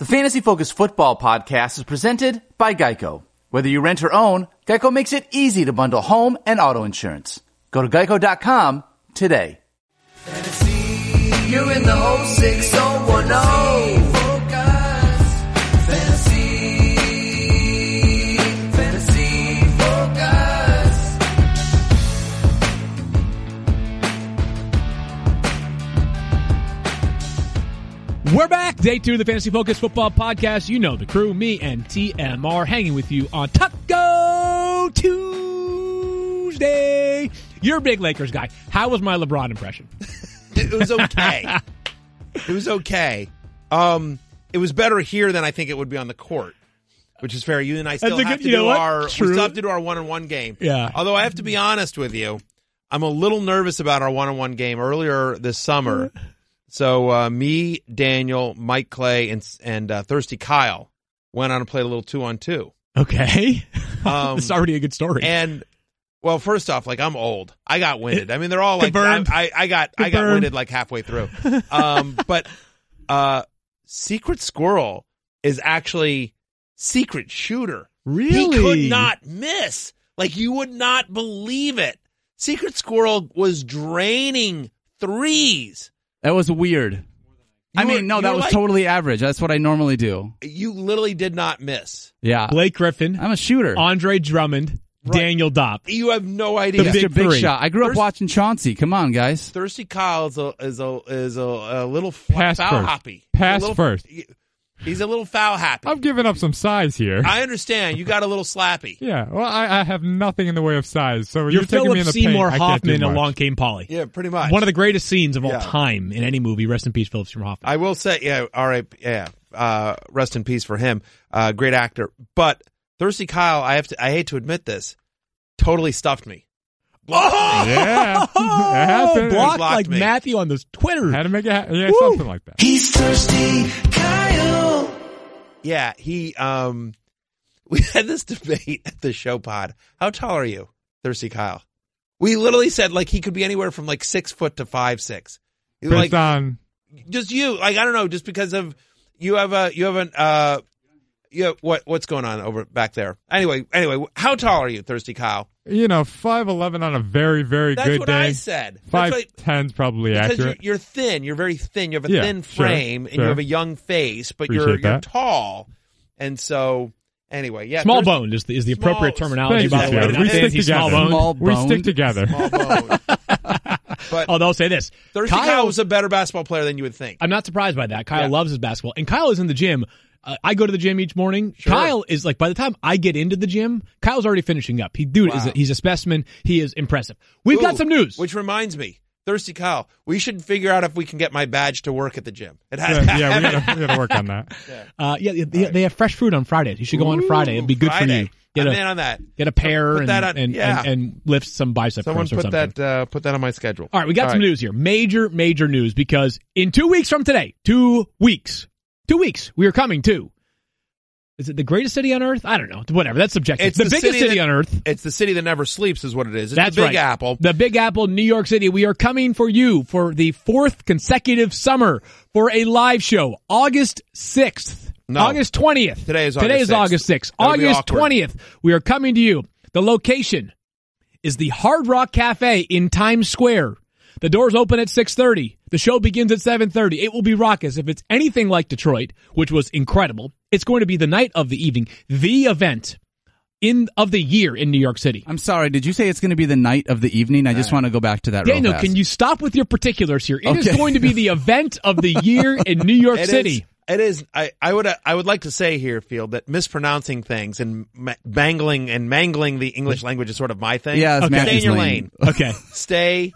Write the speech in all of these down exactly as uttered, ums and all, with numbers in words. The Fantasy Focus Football Podcast is presented by Geico. Whether you rent or own, Geico makes it easy to bundle home and auto insurance. Go to geico dot com today. Fantasy, you're in the whole six oh one oh. We're back. Day two of the Fantasy Focus Football Podcast. You know the crew, me and T M R, hanging with you on Taco Tuesday. You're a big Lakers guy. How was my LeBron impression? It was okay. It was okay. Um, it was better here than I think it would be on the court, which is fair. You and I still have good, to do our we still have to do our one-on-one game. Yeah. Although I have to be honest with you, I'm a little nervous about our one-on-one game earlier this summer. Mm-hmm. So uh, me, Daniel, Mike Clay, and and uh, Thirsty Kyle went on and played a little two-on-two. Okay. Um, it's already a good story. And, well, first off, like, I'm old. I got winded. I mean, they're all like, I, I, I got I got winded like halfway through. Um, but uh, Secret Squirrel is actually Secret Shooter. Really? He could not miss. Like, you would not believe it. Secret Squirrel was draining threes. That was weird. You I mean, were, no, that was like, totally average. That's what I normally do. You literally did not miss. Yeah. Blake Griffin. I'm a shooter. Andre Drummond. Right. Daniel Dopp. You have no idea. The big, big shot. I grew Thirst- up watching Chauncey. Come on, guys. Thirsty Kyle is a, is a, is a, a little foul happy. Pass little, first. He's a little foul happy. I'm giving up some size here. I understand. You got a little slappy. Yeah. Well, I, I have nothing in the way of size. So you're, you're taking Philip me in the Seymour paint. Hoffman in Along Came Polly. Yeah, pretty much. One of the greatest scenes of all yeah. time in any movie. Rest in peace, Philip Seymour Hoffman. I will say, yeah, all right, yeah. Uh, rest in peace for him. Uh, great actor. But Thirsty Kyle, I have to. I hate to admit this, totally stuffed me. Blocked oh! me. Yeah. Oh, blocked, blocked like me. Matthew on this Twitter. Had to make it happen. Yeah, Woo. Something like that. He's Thirsty Kyle. Yeah, he, um, we had this debate at the show pod. How tall are you, Thirsty Kyle? We literally said, like, he could be anywhere from, like, six foot to five, six. Based like, on. Just you, like, I don't know, just because of, you have a, you have an, uh, you have, what, what's going on over back there? Anyway, anyway, how tall are you, Thirsty Kyle? You know, five eleven on a very, very That's good day. That's what I said. five ten's probably because accurate. Because you're, you're thin. You're very thin. You have a yeah, thin frame, sure, and sure. you have a young face, but Appreciate you're you're that. tall. And so, anyway, yeah. Small boned is the, is the small, appropriate terminology, by the way. We stick together. Small we stick together. Small boned. But Although I'll say this. Thirsty Kyle, Kyle was a better basketball player than you would think. I'm not surprised by that. Kyle yeah. loves his basketball. And Kyle is in the gym. Uh, I go to the gym each morning. Sure. Kyle is like, by the time I get into the gym, Kyle's already finishing up. He, dude, wow. is a, he's a specimen. He is impressive. We've Ooh, got some news. Which reminds me, Thirsty Kyle, we should figure out if we can get my badge to work at the gym. It has. Yeah, yeah we gotta, we gotta work on that. Yeah, uh, yeah they, right. they have fresh fruit on Fridays. You should go Ooh, on Friday. It'd be good Friday. for you. Get a, I'm in on that. Get a pair and, on, and, yeah. and, and lift some bicep Someone press or put something. That, uh, put that on my schedule. All right, we got All some right. news here. Major, major news because in two weeks from today, two weeks. Two weeks. We are coming to. Is it the greatest city on earth? I don't know. Whatever. That's subjective. It's the, the biggest city, that, city on earth. It's the city that never sleeps is what it is. It's That's the Big right. Apple. The Big Apple, New York City. We are coming for you for the fourth consecutive summer for a live show. August sixth. No. August twentieth. Today is August Today is August sixth. August twentieth. We are coming to you. The location is the Hard Rock Cafe in Times Square. The doors open at six thirty. The show begins at seven thirty. It will be raucous. If it's anything like Detroit, which was incredible, it's going to be the night of the evening, the event in of the year in New York City. I'm sorry. Did you say it's going to be the night of the evening? I All just right. want to go back to that Daniel, real fast. Can you stop with your particulars here? It okay. is going to be the event of the year in New York it City. Is, it is. I, I, would, I would like to say here, Field, that mispronouncing things and ma- bangling and mangling the English language is sort of my thing. Yeah, it's okay. Stay in your lane. lane. Okay. Stay...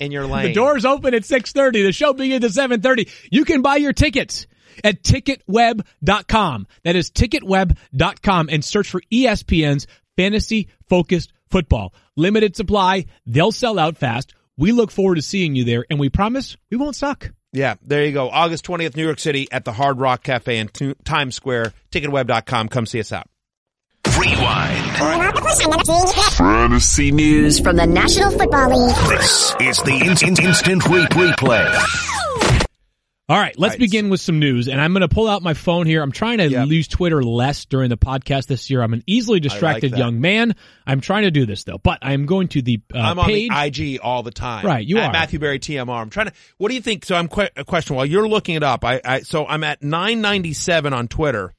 in your lane. The doors open at six thirty. The show begins at seven thirty. You can buy your tickets at ticket web dot com. That is ticket web dot com and search for E S P N's Fantasy Focused Football. Limited supply. They'll sell out fast. We look forward to seeing you there, and we promise we won't suck. Yeah, there you go. August twentieth, New York City at the Hard Rock Cafe in t- Times Square. ticket web dot com. Come see us out. Rewind. Fantasy news from the National Football League. This is the in- in- instant re- replay. All right, let's All right. begin with some news, and I'm going to pull out my phone here. I'm trying to yep. use Twitter less during the podcast this year. I'm an easily distracted like young man. I'm trying to do this, though, but I'm going to the uh, I'm on page. the I G all the time. Right, you at are. Matthew Berry T M R. I'm trying to – what do you think? So I'm que- a question. While you're looking it up, I, I so I'm at nine ninety-seven on Twitter.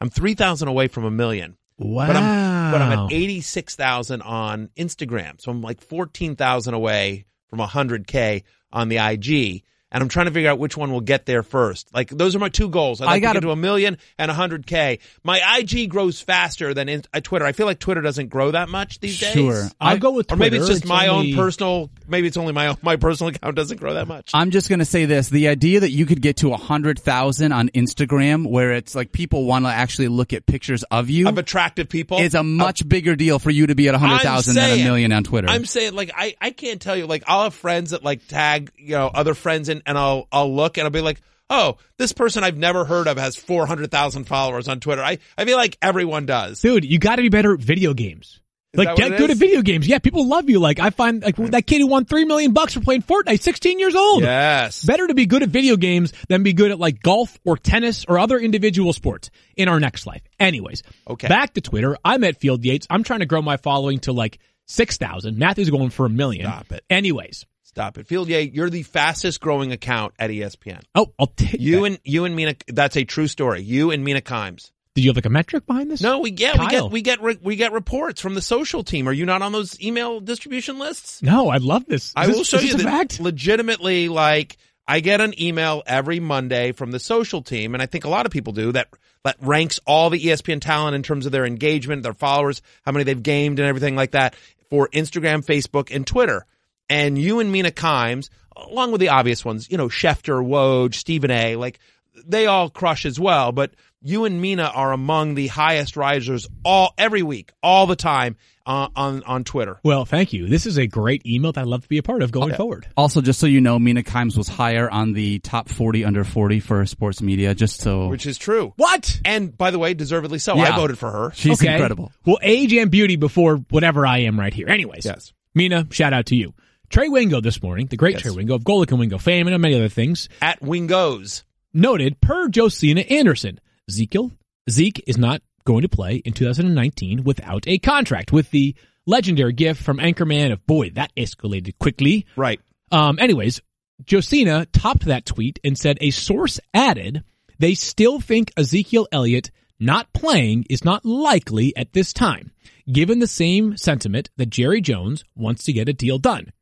I'm three thousand away from a million. Wow. But I'm, but I'm at eighty-six thousand on Instagram, so I'm like fourteen thousand away from one hundred K on the I G. And I'm trying to figure out which one will get there first. Like, those are my two goals. I'd like I gotta, to get to a million and one hundred K. My I G grows faster than in, uh, Twitter. I feel like Twitter doesn't grow that much these days. Sure. I'll I, go with Twitter. Or maybe it's just it's my only, own personal, maybe it's only my own, my personal account doesn't grow that much. I'm just going to say this. The idea that you could get to one hundred thousand on Instagram, where it's like people want to actually look at pictures of you. Of attractive people. It's a much uh, bigger deal for you to be at one hundred thousand than a million on Twitter. I'm saying, like, I, I can't tell you, like, I'll have friends that, like, tag, you know, other friends in. And I'll I'll look and I'll be like, oh, this person I've never heard of has four hundred thousand followers on Twitter. I, I feel like everyone does. Dude, you got to be better at video games. Is like get good at video games. Yeah, people love you. Like I find like that kid who won three million bucks for playing Fortnite, sixteen years old. Yes, better to be good at video games than be good at like golf or tennis or other individual sports in our next life. Anyways, okay, back to Twitter. I'm at Field Yates. I'm trying to grow my following to like six thousand. Matthew's going for a million. Stop it. Anyways. Stop it. Field, yeah, you're the fastest growing account at E S P N. Oh, I'll take you that. and you and Mina. That's a true story. You and Mina Kimes. Did you have like a metric behind this? No, we get Kyle. we get we get re, we get reports from the social team. Are you not on those email distribution lists? No, I love this. Is I this, will show you the fact. Legitimately, like I get an email every Monday from the social team, and I think a lot of people do that. That ranks all the E S P N talent in terms of their engagement, their followers, how many they've gamed, and everything like that for Instagram, Facebook, and Twitter. And you and Mina Kimes, along with the obvious ones, you know, Schefter, Woj, Stephen A., like, they all crush as well. But you and Mina are among the highest risers all every week, all the time uh, on, on Twitter. Well, thank you. This is a great email that I'd love to be a part of going okay. forward. Also, just so you know, Mina Kimes was higher on the top forty under forty for sports media, just so. Which is true. What? And, by the way, deservedly so. Yeah. I voted for her. She's okay. incredible. Well, age and beauty before whatever I am right here. Anyways, yes. Mina, shout out to you. Trey Wingo this morning, the great yes. Trey Wingo of Golic and Wingo fame and many other things. At Wingo's. Noted, per Josina Anderson, Ezekiel, Zeke is not going to play in two thousand nineteen without a contract, with the legendary gif from Anchorman of, boy, that escalated quickly. Right. Um. Anyways, Josina topped that tweet and said, a source added, they still think Ezekiel Elliott not playing is not likely at this time, given the same sentiment that Jerry Jones wants to get a deal done.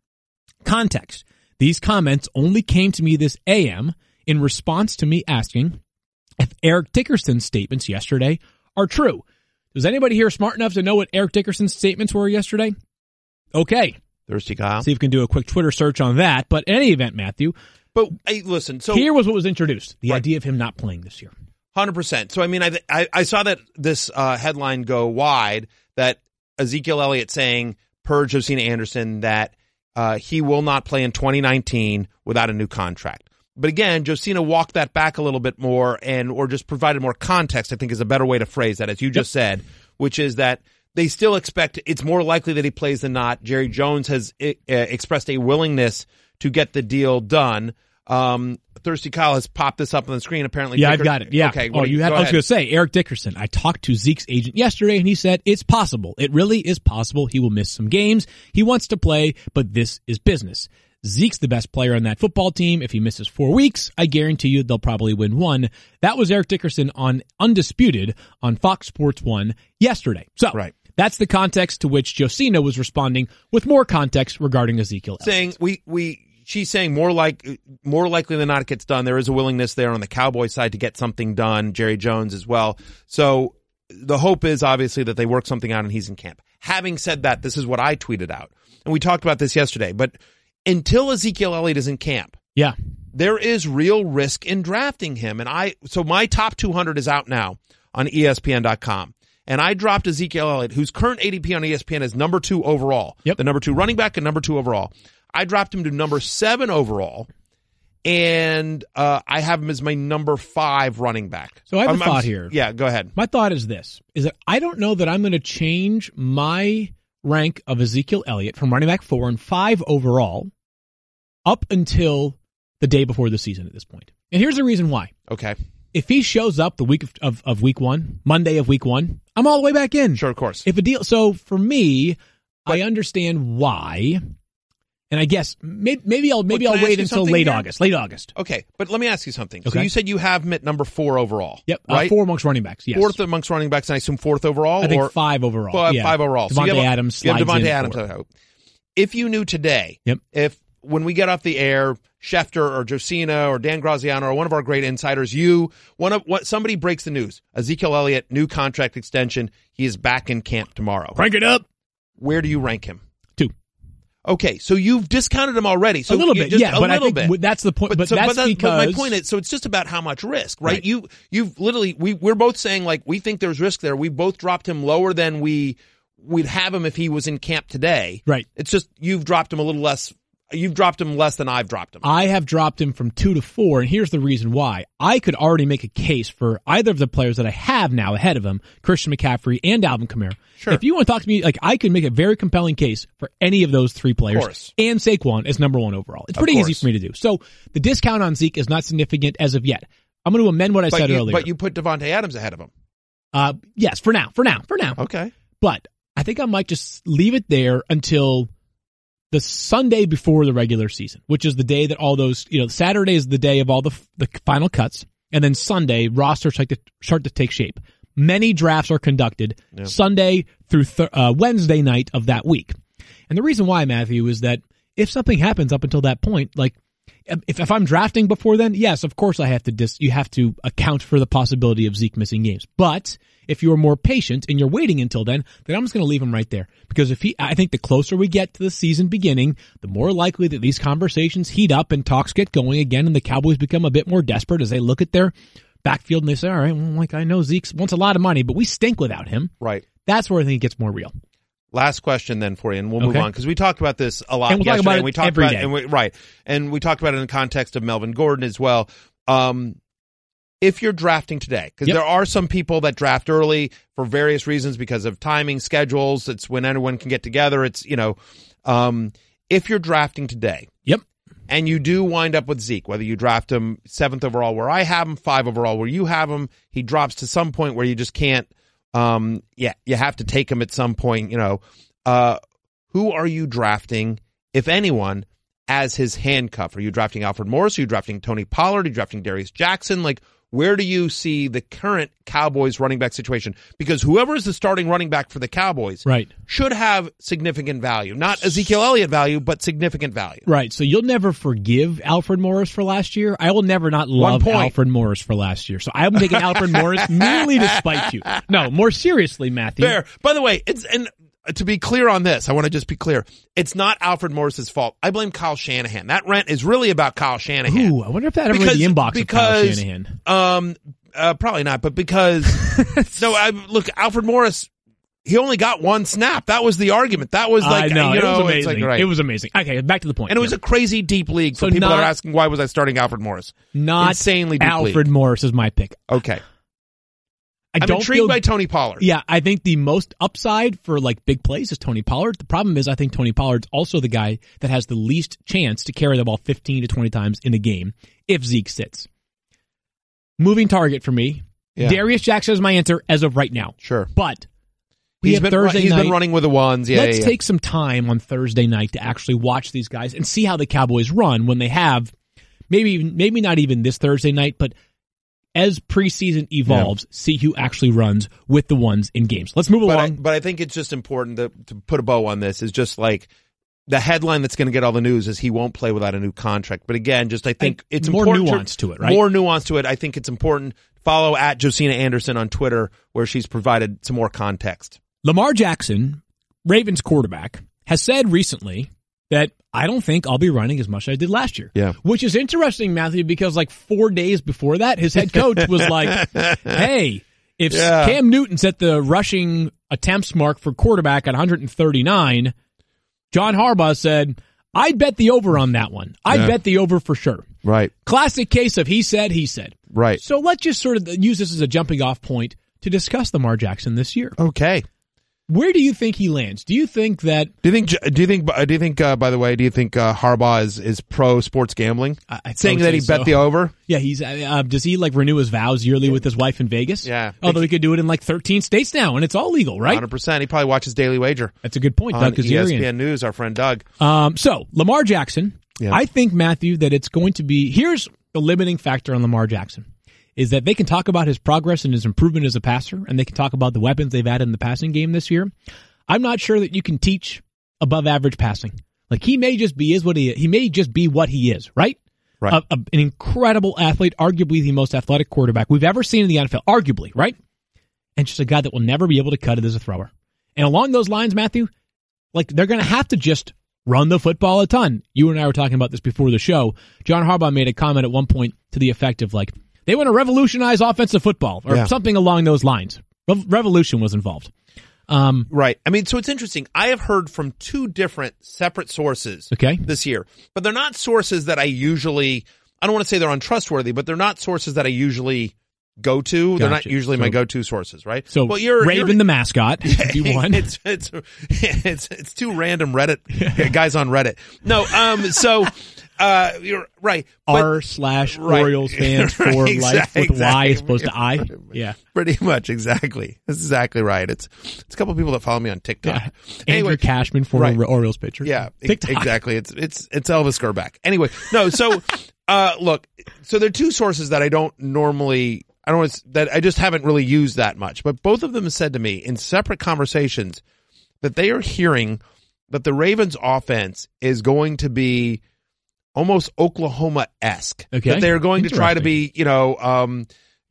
Context. These comments only came to me this A M in response to me asking if Eric Dickerson's statements yesterday are true. Was anybody here smart enough to know what Eric Dickerson's statements were yesterday? Okay. Thirsty Kyle. See if you can do a quick Twitter search on that. But in any event, Matthew. But hey, listen. So here was what was introduced. The right. idea of him not playing this year. one hundred percent. So, I mean, I, I, I saw that this uh, headline go wide that Ezekiel Elliott saying per Josina Anderson that Uh, he will not play in twenty nineteen without a new contract. But again, Josina walked that back a little bit more and or just provided more context, I think is a better way to phrase that, as you just yep. said, which is that they still expect it's more likely that he plays than not. Jerry Jones has uh, expressed a willingness to get the deal done. Um, Thirsty Kyle has popped this up on the screen. Apparently, yeah, Dicker- I've got it. Yeah. Okay. Oh, you, you had. Go I was going to say Eric Dickerson. I talked to Zeke's agent yesterday, and he said it's possible. It really is possible. He will miss some games. He wants to play, but this is business. Zeke's the best player on that football team. If he misses four weeks, I guarantee you they'll probably win one. That was Eric Dickerson on Undisputed on Fox Sports One yesterday. So, right. That's the context to which Josina was responding with more context regarding Ezekiel Elliott. Saying we we. She's saying more like more likely than not it gets done. There is a willingness there on the Cowboys side to get something done, Jerry Jones as well. So the hope is obviously that they work something out and he's in camp. Having said that, this is what I tweeted out. And we talked about this yesterday. But until Ezekiel Elliott is in camp, yeah, there is real risk in drafting him. And I so my top two hundred is out now on E S P N dot com. And I dropped Ezekiel Elliott, whose current A D P on E S P N is number two overall. Yep. The number two running back and number two overall. I dropped him to number seven overall, and uh, I have him as my number five running back. So I have a I'm, thought I'm, here. Yeah, go ahead. My thought is this, is that I don't know that I'm going to change my rank of Ezekiel Elliott from running back four and five overall up until the day before the season at this point. And here's the reason why. Okay. If he shows up the week of, of, of week one, Monday of week one, I'm all the way back in. Sure, of course. If a deal, so for me, but, I understand why. And I guess maybe, maybe I'll maybe well, I'll wait until late here? August. Late August. Okay, but let me ask you something. Okay. So you said you have him at number four overall. Yep, right? uh, four amongst running backs. Yes, fourth amongst running backs, and I assume fourth overall. I think or, five overall. Well, yeah. Five overall. Devontae so you have, Adams. You have Devontae in Adams. Four. If you knew today, yep. if when we get off the air, Schefter or Josina or Dan Graziano or one of our great insiders, you one of what somebody breaks the news: Ezekiel Elliott, new contract extension. He is back in camp tomorrow. Rank it up. Where do you rank him? Okay, so you've discounted him already. So a little bit, just, yeah, a but little I think bit. That's the point. But, but so, that's but that, because but my point is, so it's just about how much risk, right? right. You, you've literally, we, we're both saying like we think there's risk there. We both dropped him lower than we would have him if he was in camp today. Right. It's just you've dropped him a little less. You've dropped him less than I've dropped him. I have dropped him from two to four, and here's the reason why. I could already make a case for either of the players that I have now ahead of him, Christian McCaffrey and Alvin Kamara. Sure. If you want to talk to me, like I could make a very compelling case for any of those three players. Of course. And Saquon is number one overall. It's pretty easy for me to do. So the discount on Zeke is not significant as of yet. I'm going to amend what I but said you, earlier. But you put Devontae Adams ahead of him. Uh, yes, for now, for now, for now. Okay. But I think I might just leave it there until the Sunday before the regular season, which is the day that all those, you know, Saturday is the day of all the the final cuts, and then Sunday, rosters start to, start to take shape. Many drafts are conducted yeah. Sunday through th- uh, Wednesday night of that week. And the reason why, Matthew, is that if something happens up until that point, like if, if I'm drafting before then, yes, of course I have to dis- you have to account for the possibility of Zeke missing games. But if you're more patient and you're waiting until then, then I'm just going to leave him right there. Because if he, I think the closer we get to the season beginning, the more likely that these conversations heat up and talks get going again, and the Cowboys become a bit more desperate as they look at their backfield and they say, all right, well, like I know Zeke wants a lot of money, but we stink without him. Right. That's where I think it gets more real. Last question then for you, and we'll move okay. on because we talked about this a lot and we'll yesterday. Talk about it and we talked every about day. And we, right, and we talked about it in the context of Melvin Gordon as well. Um, If you're drafting today, because yep. there are some people that draft early for various reasons because of timing, schedules, it's when anyone can get together, it's, you know, um, if you're drafting today yep. and you do wind up with Zeke, whether you draft him seventh overall where I have him, five overall where you have him, he drops to some point where you just can't, um, yeah, you have to take him at some point, you know, uh, who are you drafting, if anyone, as his handcuff? Are you drafting Alfred Morris? Are you drafting Tony Pollard? Are you drafting Darius Jackson? Like, where do you see the current Cowboys running back situation? Because whoever is the starting running back for the Cowboys right. should have significant value. Not Ezekiel Elliott value, but significant value. Right. So you'll never forgive Alfred Morris for last year. I will never not love Alfred Morris for last year. So I'm taking Alfred Morris merely to spite you. No, more seriously, Matthew. Fair. By the way, it's and to be clear on this, I want to just be clear. It's not Alfred Morris's fault. I blame Kyle Shanahan. That rant is really about Kyle Shanahan. Ooh, I wonder if that ever because, read the inbox because, of Kyle Shanahan. Um, uh, probably not, but because... no, I, look, Alfred Morris, he only got one snap. That was the argument. That was like... I know, you know, it was amazing. Like, right. It was amazing. Okay, back to the point. And it was yeah. a crazy deep league, so, so people not, are asking, why was I starting Alfred Morris? Not Insanely deep Alfred league. Morris is my pick. Okay. I I'm don't intrigued feel, by Tony Pollard. Yeah, I think the most upside for like big plays is Tony Pollard. The problem is I think Tony Pollard's also the guy that has the least chance to carry the ball fifteen to twenty times in a game if Zeke sits. Moving target for me. Yeah. Darius Jackson is my answer as of right now. Sure. But we he's have been, Thursday he's night. He's been running with the ones. Yeah, Let's yeah, yeah. take some time on Thursday night to actually watch these guys and see how the Cowboys run when they have maybe maybe not even this Thursday night, but as preseason evolves, yeah. see who actually runs with the ones in games. Let's move but along. I, but I think it's just important to, to put a bow on this. Is just like the headline that's going to get all the news is he won't play without a new contract. But again, just I think I, it's more important nuance to, to it, right? More nuance to it. I think it's important. Follow at Josina Anderson on Twitter where she's provided some more context. Lamar Jackson, Ravens quarterback, has said recently that I don't think I'll be running as much as I did last year. Yeah. Which is interesting, Matthew, because like four days before that, his head coach was like, hey, if yeah. Cam Newton's at the rushing attempts mark for quarterback at one hundred thirty-nine, John Harbaugh said, I'd bet the over on that one. I'd yeah. bet the over for sure. Right. Classic case of he said, he said. Right. So let's just sort of use this as a jumping off point to discuss Lamar Jackson this year. Okay. Where do you think he lands? Do you think that? Do you think? Do you think? Do you think? Uh, by the way, do you think uh, Harbaugh is, is pro sports gambling? I, I Saying that he so. bet the over. Yeah, he's. Uh, does he like renew his vows yearly yeah. with his wife in Vegas? Yeah. Although he could do it in like thirteen states now, and it's all legal, right? one hundred percent. He probably watches Daily Wager. That's a good point, Doug Kazarian. E S P N News, our friend Doug. Um. So Lamar Jackson. Yeah. I think, Matthew, that it's going to be. Here's the limiting factor on Lamar Jackson. Is that they can talk about his progress and his improvement as a passer, and they can talk about the weapons they've added in the passing game this year. I'm not sure that you can teach above average passing. Like he may just be is what he is. He may just be what he is, right? Right. A, a, an incredible athlete, arguably the most athletic quarterback we've ever seen in the N F L, arguably, right? And just a guy that will never be able to cut it as a thrower. And along those lines, Matthew, like they're going to have to just run the football a ton. You and I were talking about this before the show. John Harbaugh made a comment at one point to the effect of like, they want to revolutionize offensive football or yeah. something along those lines. Re- revolution was involved. Um, right. I mean, so it's interesting. I have heard from two different separate sources okay. this year, but they're not sources that I usually, I don't want to say they're untrustworthy, but they're not sources that I usually go to. Gotcha. They're not usually so, my go-to sources, right? So well, you're, Raven you're, the mascot, if you want. It's, it's, it's, it's two random Reddit guys on Reddit. No, um, so... Uh, you're right. R slash Orioles fans for right, exactly, life with exactly. Y as opposed to I. Yeah. Pretty much. Exactly. That's exactly right. It's, it's a couple of people that follow me on TikTok. Yeah. Anyway, Andrew Cashman, former right. Orioles pitcher. Yeah. TikTok. Exactly. It's, it's, it's Elvis Gerback. Anyway. No. So, uh, look, so there are two sources that I don't normally, I don't, that I just haven't really used that much, but both of them said to me in separate conversations that they are hearing that the Ravens offense is going to be almost Oklahoma-esque. Okay. That they're going to try to be, you know, um,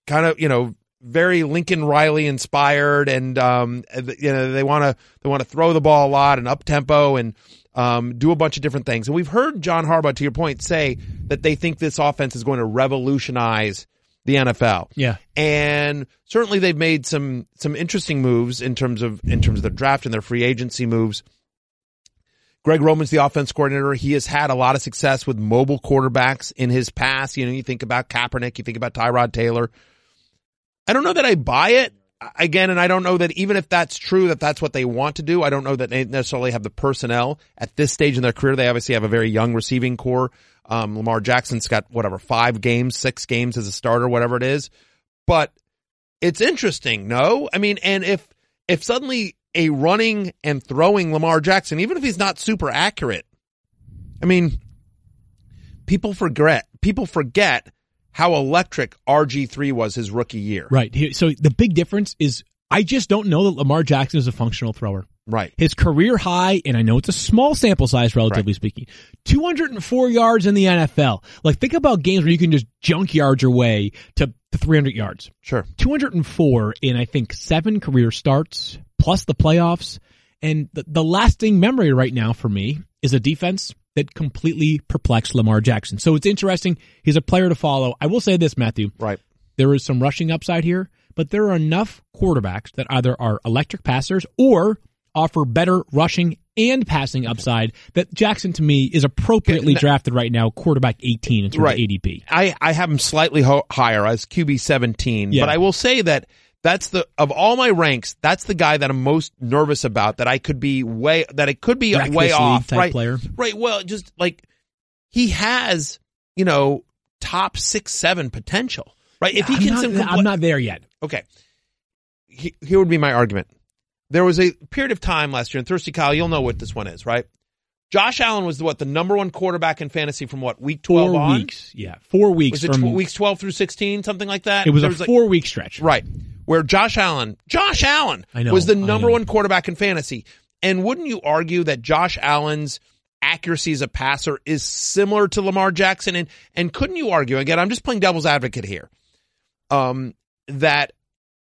kind of, you know, very Lincoln Riley inspired, and um, you know, they want to they want to throw the ball a lot and up tempo and um, do a bunch of different things. And we've heard John Harbaugh, to your point, say that they think this offense is going to revolutionize the N F L. Yeah. And certainly they've made some some interesting moves in terms of in terms of the draft and their free agency moves. Greg Roman's the offense coordinator. He has had a lot of success with mobile quarterbacks in his past. You know, you think about Kaepernick, you think about Tyrod Taylor. I don't know that I buy it, again, and I don't know that even if that's true, that that's what they want to do. I don't know that they necessarily have the personnel at this stage in their career. They obviously have a very young receiving core. Um, Lamar Jackson's got, whatever, five games, six games as a starter, whatever it is. But it's interesting, no? I mean, and if if suddenly... a running and throwing Lamar Jackson, even if he's not super accurate. I mean, people forget people forget how electric R G three was his rookie year. Right. So the big difference is I just don't know that Lamar Jackson is a functional thrower. Right. His career high, and I know it's a small sample size, relatively right. speaking, two hundred four yards in the N F L. Like, think about games where you can just junkyard your way to three hundred yards. Sure. two hundred four in, I think, seven career starts, plus the playoffs. And the, the lasting memory right now for me is a defense that completely perplexed Lamar Jackson. So it's interesting. He's a player to follow. I will say this, Matthew. Right. There is some rushing upside here, but there are enough quarterbacks that either are electric passers or offer better rushing and passing upside that Jackson, to me, is appropriately drafted right now, quarterback eighteen in terms right. of A D P. I, I have him slightly ho- higher as Q B seventeen, yeah. but I will say that That's the, of all my ranks, that's the guy that I'm most nervous about, that I could be way, that it could be Reckless way off. Type right. Player. Right. Well, just like he has, you know, top six, seven potential, right? If he I'm can, not, I'm not there yet. Okay. He, here would be my argument. There was a period of time last year, and Thirsty Kyle, you'll know what this one is, right? Josh Allen was what, the number one quarterback in fantasy from what, week twelve four on? Weeks. Yeah. Four weeks. Was from, it tw- weeks twelve through sixteen, something like that? It was there a was four like, week stretch. Right. Where Josh Allen, Josh Allen know, was the number one quarterback in fantasy. And wouldn't you argue that Josh Allen's accuracy as a passer is similar to Lamar Jackson? And and couldn't you argue, again, I'm just playing devil's advocate here, um, that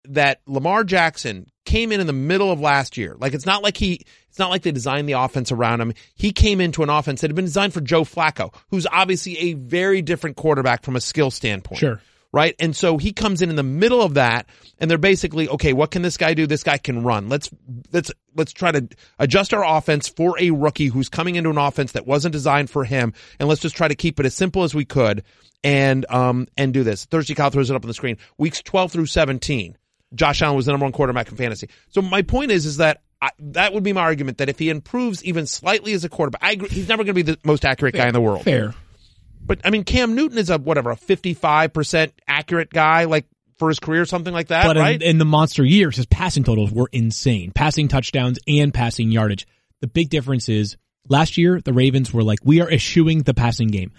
that Lamar Jackson came in in the middle of last year. Like, it's not like he, it's not like they designed the offense around him. He came into an offense that had been designed for Joe Flacco, who's obviously a very different quarterback from a skill standpoint. Sure. Right? And so he comes in in the middle of that, and they're basically, okay, what can this guy do? This guy can run. Let's, let's, let's try to adjust our offense for a rookie who's coming into an offense that wasn't designed for him. And let's just try to keep it as simple as we could and, um, and do this. Thursday Kyle throws it up on the screen. Weeks twelve through seventeen, Josh Allen was the number one quarterback in fantasy. So my point is, is that I, that would be my argument, that if he improves even slightly as a quarterback, I agree, he's never going to be the most accurate fair, guy in the world. Fair. But, I mean, Cam Newton is a, whatever, a fifty-five percent accurate guy, like, for his career, something like that, but right? But in, in the monster years, his passing totals were insane. Passing touchdowns and passing yardage. The big difference is, last year, the Ravens were like, we are eschewing the passing game.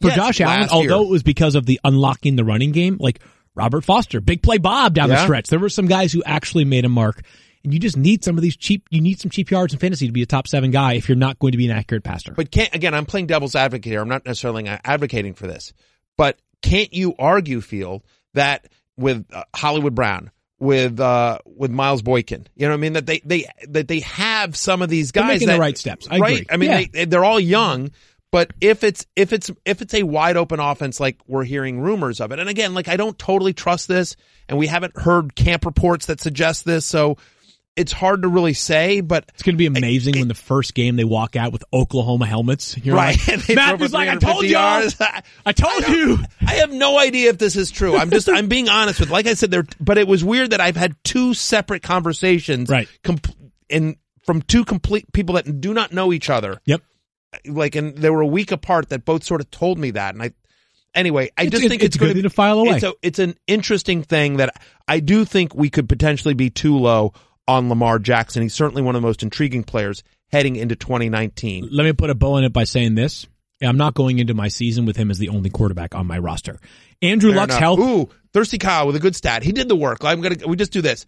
For yes, Josh Allen, although year. It was because of the unlocking the running game, like Robert Foster, big play Bob down yeah. the stretch. There were some guys who actually made a mark. And you just need some of these cheap, you need some cheap yards in fantasy to be a top seven guy if you're not going to be an accurate passer. But can't, again, I'm playing devil's advocate here. I'm not necessarily advocating for this. But can't you argue, Field, that with uh, Hollywood Brown, with uh, with Miles Boykin, you know what I mean? That they they that they have some of these guys they're making that, the right steps. I right? agree. I mean, yeah. they, they're all young, but if it's if it's if it's a wide open offense, like we're hearing rumors of it, and again, like I don't totally trust this, and we haven't heard camp reports that suggest this, so it's hard to really say. But it's going to be amazing I, it, when the first game they walk out with Oklahoma helmets. You're right? Like, Matthew's like, I told you, I told I you. I have no idea if this is true. I'm just, I'm being honest with. Like I said, there. But it was weird that I've had two separate conversations, right? Com- and from two complete people that do not know each other. Yep. Like, and they were a week apart. That both sort of told me that, and I. Anyway, I it's, just think it's, it's going to file away. So it's, it's an interesting thing that I do think we could potentially be too low on Lamar Jackson. He's certainly one of the most intriguing players heading into twenty nineteen. Let me put a bow in it by saying this. I'm not going into my season with him as the only quarterback on my roster. Andrew Fair Luck's enough. Health. Ooh, Thirsty Kyle with a good stat. He did the work. I'm gonna. We just do this.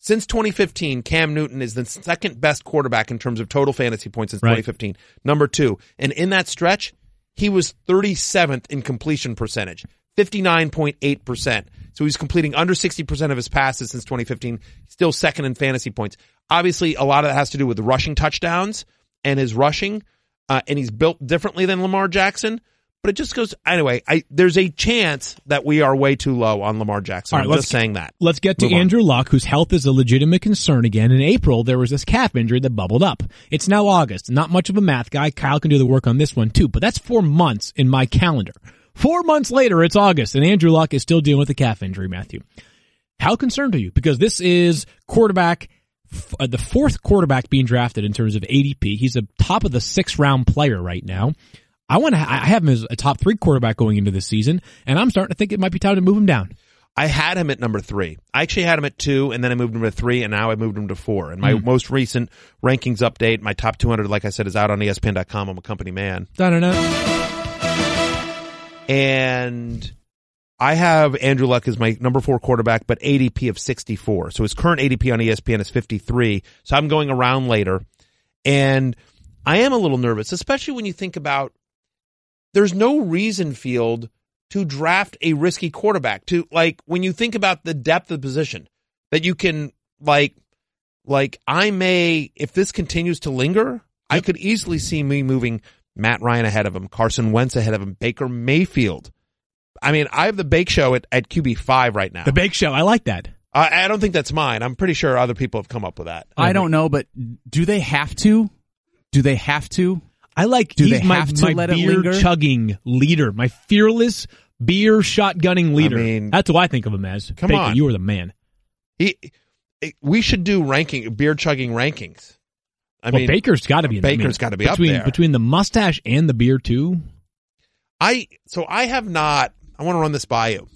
Since twenty fifteen, Cam Newton is the second best quarterback in terms of total fantasy points since right. twenty fifteen. Number two. And in that stretch, he was thirty-seventh in completion percentage. fifty-nine point eight percent. So he's completing under sixty percent of his passes since twenty fifteen, still second in fantasy points. Obviously, a lot of that has to do with rushing touchdowns and his rushing, uh, and he's built differently than Lamar Jackson. But it just goes, anyway, I, there's a chance that we are way too low on Lamar Jackson. All right, I'm let's, just saying that. Let's get to Move Andrew on. Luck, whose health is a legitimate concern again. In April, there was this calf injury that bubbled up. It's now August. Not much of a math guy. Kyle can do the work on this one, too. But that's four months in my calendar. Four months later, it's August, and Andrew Luck is still dealing with a calf injury, Matthew. How concerned are you? Because this is quarterback, uh, the fourth quarterback being drafted in terms of A D P. He's a top of the sixth round player right now. I want to, ha- I have him as a top three quarterback going into this season, and I'm starting to think it might be time to move him down. I had him at number three. I actually had him at two, and then I moved him to three, and now I moved him to four. And my mm. most recent rankings update, my top two hundred, like I said, is out on E S P N dot com. I'm a company man. I don't know. And I have Andrew Luck as my number four quarterback, but A D P of sixty-four. So his current A D P on E S P N is fifty-three. So I'm going around later. And I am a little nervous, especially when you think about there's no reason, Field, to draft a risky quarterback. To like when you think about the depth of position that you can like, like I may, if this continues to linger, I could easily see me moving Matt Ryan ahead of him, Carson Wentz ahead of him, Baker Mayfield. I mean, I have the Bake Show at, at Q B five right now. The Bake Show, I like that. I, I don't think that's mine. I'm pretty sure other people have come up with that. I don't know, but do they have to? Do they have to? I like do they have my, to my beer-chugging leader, my fearless beer-shotgunning leader. I mean, that's what I think of him as. Come Baker, on. You are the man. He, we should do ranking beer-chugging rankings. I well, mean, Baker's got to be. Baker's I mean, got to be between, up there between the mustache and the beer too. I so I have not. I want to run this by you.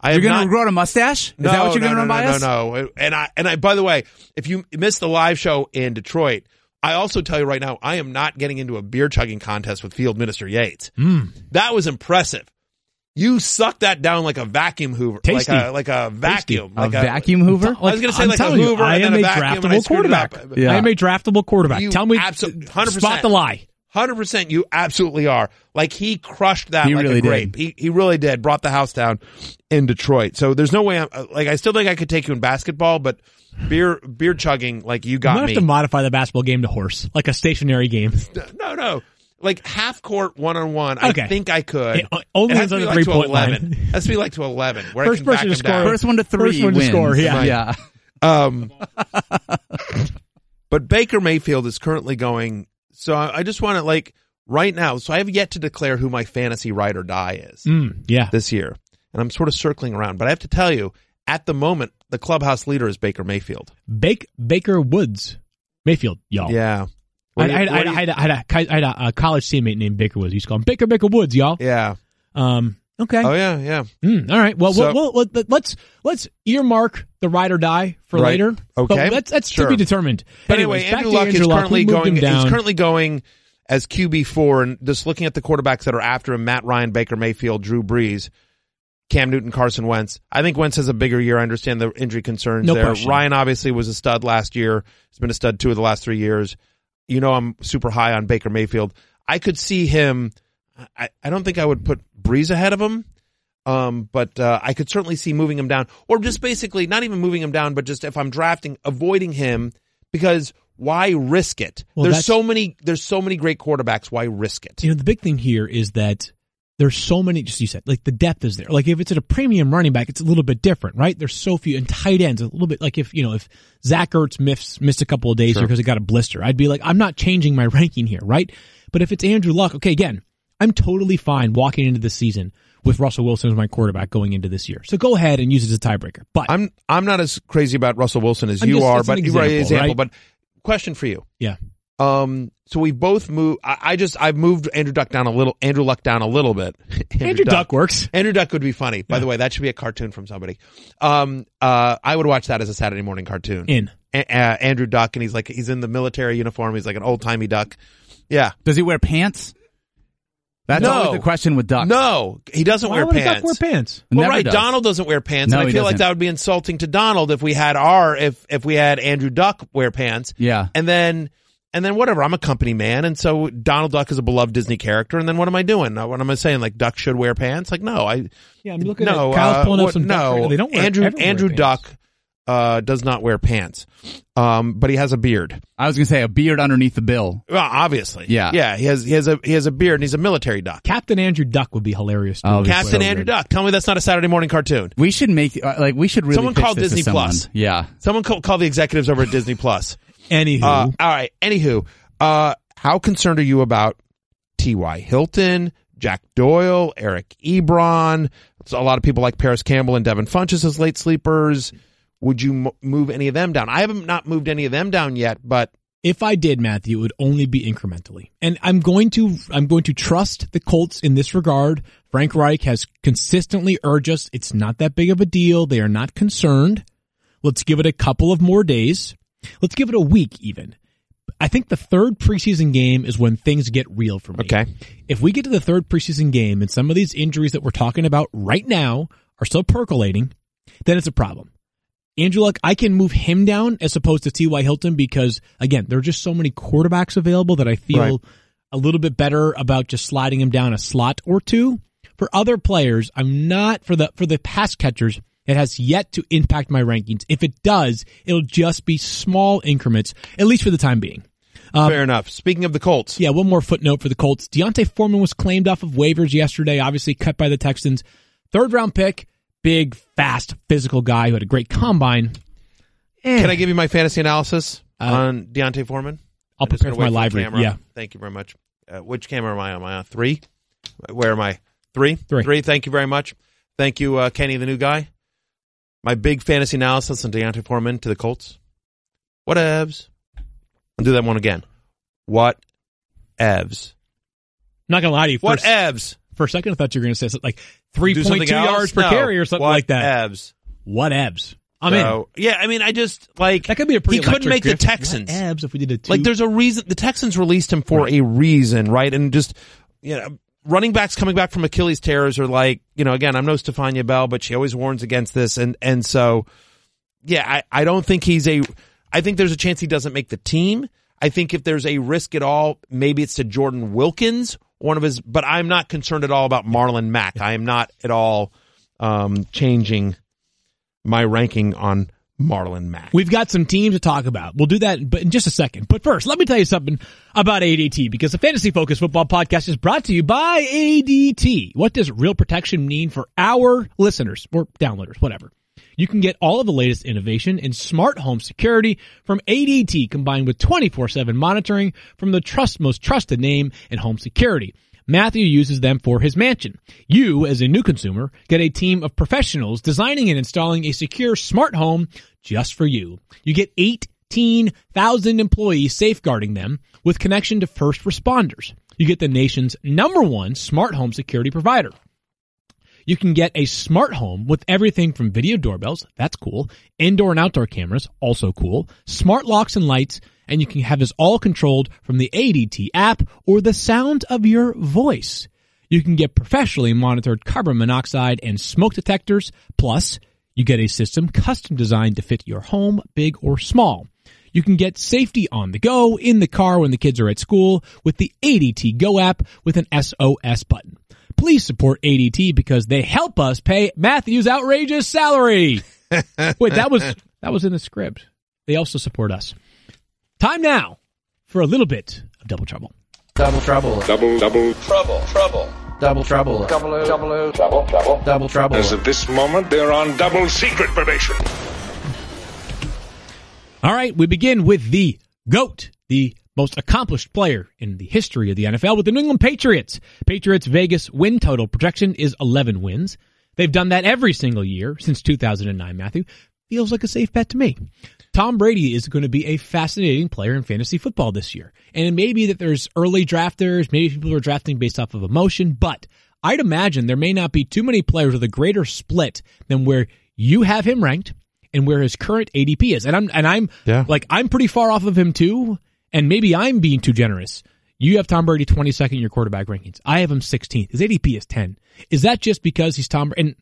I you're going to grow a mustache? Is no, that what you're no, going to no, run no, by no, us? No, no, and I and I. By the way, if you missed the live show in Detroit, I also tell you right now, I am not getting into a beer chugging contest with Field Minister Yates. Mm. That was impressive. You sucked that down like a vacuum hoover, Tasty. like a like a vacuum, Tasty. like a, a vacuum hoover. T- I was going to say I'm like a hoover, you, I and am then a, a vacuum. Draftable I quarterback. Yeah. I am a draftable quarterback. You tell me, absolutely, spot the lie. one hundred percent, you absolutely are. Like he crushed that he like really a grape. Did. He he really did. Brought the house down in Detroit. So there's no way. I'm like I still think I could take you in basketball, but beer beer chugging like you got you might me. You have to modify the basketball game to horse, like a stationary game. No, no. Like half court one on one, I think I could. It only it has, to be like to eleven. It has to be like to eleven. Where first I can person back to score, first one to three, first one wins. to score. Yeah, right. yeah. Um, but Baker Mayfield is currently going. So I, I just want to like right now. So I have yet to declare who my fantasy ride or die is. Mm, yeah, this year, and I'm sort of circling around. But I have to tell you, at the moment, the clubhouse leader is Baker Mayfield. Bake Baker Woods. Mayfield, y'all. Yeah. I had a college teammate named Baker Woods. He used to call him Baker, Baker Woods, y'all. Yeah. Um. Okay. Oh, yeah, yeah. Mm, all right. Well, so, we'll, we'll, let's let's earmark the ride or die for right. later. Okay. But that's sure. to be determined. But Anyways, anyway, Andrew Luck Andrew is Luck. currently going is currently going as Q B four, and just looking at the quarterbacks that are after him, Matt Ryan, Baker Mayfield, Drew Brees, Cam Newton, Carson Wentz. I think Wentz has a bigger year. I understand the injury concerns no there. Question. Ryan obviously was a stud last year. He's been a stud two of the last three years. You know I'm super high on Baker Mayfield. I could see him. I, I don't think I would put Breeze ahead of him, um, but uh, I could certainly see moving him down, or just basically not even moving him down, but just if I'm drafting, avoiding him, because why risk it? Well, there's so many. There's so many great quarterbacks. Why risk it? You know, the big thing here is that there's so many. Just you said, like the depth is there. Like if it's at a premium running back, it's a little bit different, right? There's so few, and tight ends a little bit. Like if you know if Zach Ertz missed missed a couple of days sure. here because he got a blister, I'd be like, I'm not changing my ranking here, right? But if it's Andrew Luck, okay, again. I'm totally fine walking into the season with Russell Wilson as my quarterback going into this year. So go ahead and use it as a tiebreaker. But I'm I'm not as crazy about Russell Wilson as I'm you just, are, but example, example right? but question for you. Yeah. Um so we both move I, I just I've moved Andrew Duck down a little Andrew Luck down a little bit. Andrew, Andrew Duck. Duck works. Andrew Duck would be funny. By yeah. the way, that should be a cartoon from somebody. Um uh I would watch that as a Saturday morning cartoon. In a- uh, Andrew Duck, and he's like he's in the military uniform, he's like an old-timey duck. Yeah. Does he wear pants? That's no. always the question with Duck. No, he doesn't Why wear would pants. Duck wear pants? Well, Never right, does. Donald doesn't wear pants, no, and I feel doesn't. like that would be insulting to Donald if we had our if if we had Andrew Duck wear pants. Yeah, and then and then whatever. I'm a company man, and so Donald Duck is a beloved Disney character. And then what am I doing? What am I saying? Like Duck should wear pants? Like no, I yeah, I'm looking no, at Kyle's uh, pulling up some no, Duck. No, they don't wear Andrew Andrew wear Duck uh, does not wear pants, um, but he has a beard. I was gonna say a beard underneath the bill. Well, obviously, yeah, yeah. He has he has a he has a beard, and he's a military duck. Captain Andrew Duck would be hilarious. Too. Oh, Captain Andrew weird. Duck. Tell me that's not a Saturday morning cartoon. We should make like we should really. Someone call Disney Plus. Yeah. Someone call, call the executives over at Disney Plus. Anywho, uh, all right. Anywho, uh, how concerned are you about T Y. Hilton, Jack Doyle, Eric Ebron? So a lot of people like Paris Campbell and Devin Funchess as late sleepers. Would you move any of them down? I haven't not moved any of them down yet, but if I did, Matthew, it would only be incrementally. And I'm going to I'm going to trust the Colts in this regard. Frank Reich has consistently urged us it's not that big of a deal. They are not concerned. Let's give it a couple of more days. Let's give it a week even. I think the third preseason game is when things get real for me. Okay. If we get to the third preseason game and some of these injuries that we're talking about right now are still percolating, then it's a problem. Andrew Luck, I can move him down as opposed to T Y. Hilton because, again, there are just so many quarterbacks available that I feel right. a little bit better about just sliding him down a slot or two. For other players, I'm not, for the for the pass catchers, it has yet to impact my rankings. If it does, it'll just be small increments, at least for the time being. Um, Fair enough. Speaking of the Colts. Yeah, one more footnote for the Colts. D'Onta Foreman was claimed off of waivers yesterday, obviously cut by the Texans. Third-round pick. Big, fast, physical guy who had a great combine. Eh. Can I give you my fantasy analysis uh, on D'Onta Foreman? I'll I'm prepare for my library. Camera. Yeah, thank you very much. Uh, which camera am I on? Am I on three? Where am I? Three? Three. Three. Thank you very much. Thank you, uh, Kenny, the new guy. My big fantasy analysis on D'Onta Foreman to the Colts. What evs? I'll do that one again. What evs? I'm not going to lie to you. What evs? For a second, I thought you were going to say something like three point two yards per no. carry or something what like that. Ebs. What ebs? I'm so, in. Yeah, I mean, I just, like, that could be a pretty he couldn't make gift. The Texans. What ebs if we did a two? Like, there's a reason. The Texans released him for right. a reason, right? And just, you know, running backs coming back from Achilles tears are like, you know, again, I'm no Stefania Bell, but she always warns against this. And, and so, yeah, I, I don't think he's a, I think there's a chance he doesn't make the team. I think if there's a risk at all, maybe it's to Jordan Wilkins. One of his, but I'm not concerned at all about Marlon Mack. I am not at all um, changing my ranking on Marlon Mack. We've got some teams to talk about. We'll do that in, in just a second. But first, let me tell you something about A D T, because the Fantasy Focus Football Podcast is brought to you by A D T. What does real protection mean for our listeners or downloaders, whatever? You can get all of the latest innovation in smart home security from A D T, combined with twenty-four seven monitoring from the trust, most trusted name in home security. Matthew uses them for his mansion. You, as a new consumer, get a team of professionals designing and installing a secure smart home just for you. You get eight fifteen thousand employees safeguarding them with connection to first responders. You get the nation's number one smart home security provider. You can get a smart home with everything from video doorbells, that's cool, indoor and outdoor cameras, also cool, smart locks and lights, and you can have this all controlled from the A D T app or the sound of your voice. You can get professionally monitored carbon monoxide and smoke detectors, plus you get a system custom designed to fit your home, big or small. You can get safety on the go, in the car when the kids are at school, with the A D T Go app with an S O S button. Please support A D T because they help us pay Matthew's outrageous salary. Wait, that was that was in the script. They also support us. Time now for a little bit of Double Trouble. Double Trouble. Double, double. Trouble, trouble. Double Trouble. Double, double. Trouble, trouble. Double Trouble. As of this moment, they're on double secret probation. All right, we begin with the GOAT, the most accomplished player in the history of the N F L with the New England Patriots. Patriots Vegas win total projection is eleven wins. They've done that every single year since two thousand nine, Matthew. Feels like a safe bet to me. Tom Brady is going to be a fascinating player in fantasy football this year. And it may be that there's early drafters, maybe people are drafting based off of emotion, but I'd imagine there may not be too many players with a greater split than where you have him ranked and where his current A D P is. And I'm and I'm yeah. like I'm pretty far off of him too. And maybe I'm being too generous. You have Tom Brady twenty-second in your quarterback rankings. I have him sixteenth. His A D P is ten. Is that just because he's Tom Brady? And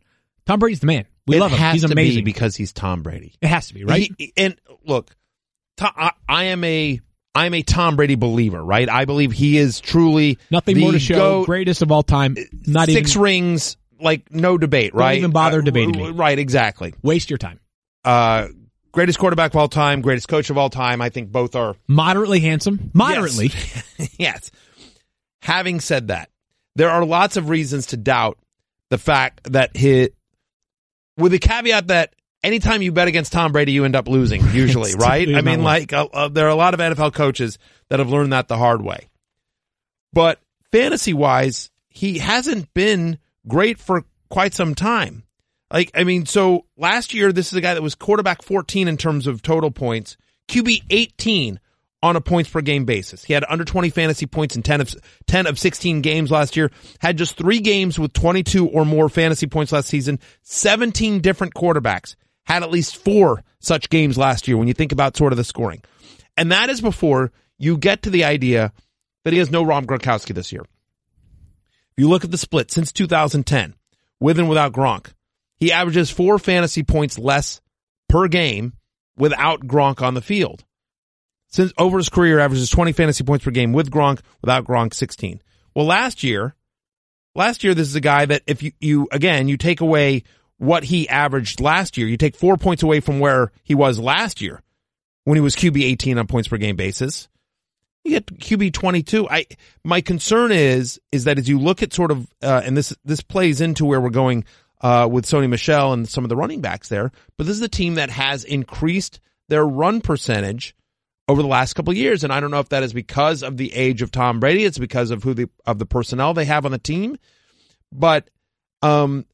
Tom Brady's the man. We it love him. Has he's to amazing. Be because he's Tom Brady. It has to be, right? He, and look, I, I am a I am a Tom Brady believer, right? I believe he is truly nothing more to show. Go, greatest of all time. Not six even six rings, like no debate, right? Don't even bother uh, debating me, right? Exactly. Waste your time. Uh. Greatest quarterback of all time, greatest coach of all time. I think both are moderately handsome. Moderately. Yes. Yes. Having said that, there are lots of reasons to doubt the fact that his, with the caveat that anytime you bet against Tom Brady, you end up losing usually, right? I mean, like uh, uh, there are a lot of N F L coaches that have learned that the hard way. But fantasy wise, he hasn't been great for quite some time. Like, I mean, so last year, this is a guy that was quarterback fourteen in terms of total points, Q B eighteen on a points per game basis. He had under twenty fantasy points in ten of, ten of sixteen games last year, had just three games with twenty-two or more fantasy points last season, seventeen different quarterbacks, had at least four such games last year when you think about sort of the scoring. And that is before you get to the idea that he has no Rob Gronkowski this year. If you look at the split since two thousand ten, with and without Gronk, he averages four fantasy points less per game without Gronk on the field. Since over his career, averages twenty fantasy points per game with Gronk, without Gronk, sixteen. Well, last year, last year, this is a guy that if you, you, again, you take away what he averaged last year, you take four points away from where he was last year when he was Q B eighteen on points per game basis, you get Q B twenty-two. I, my concern is, is that as you look at sort of, uh, and this, this plays into where we're going Uh, with Sony Michel and some of the running backs there. But this is a team that has increased their run percentage over the last couple of years. And I don't know if that is because of the age of Tom Brady. It's because of who the, of the personnel they have on the team. But, um,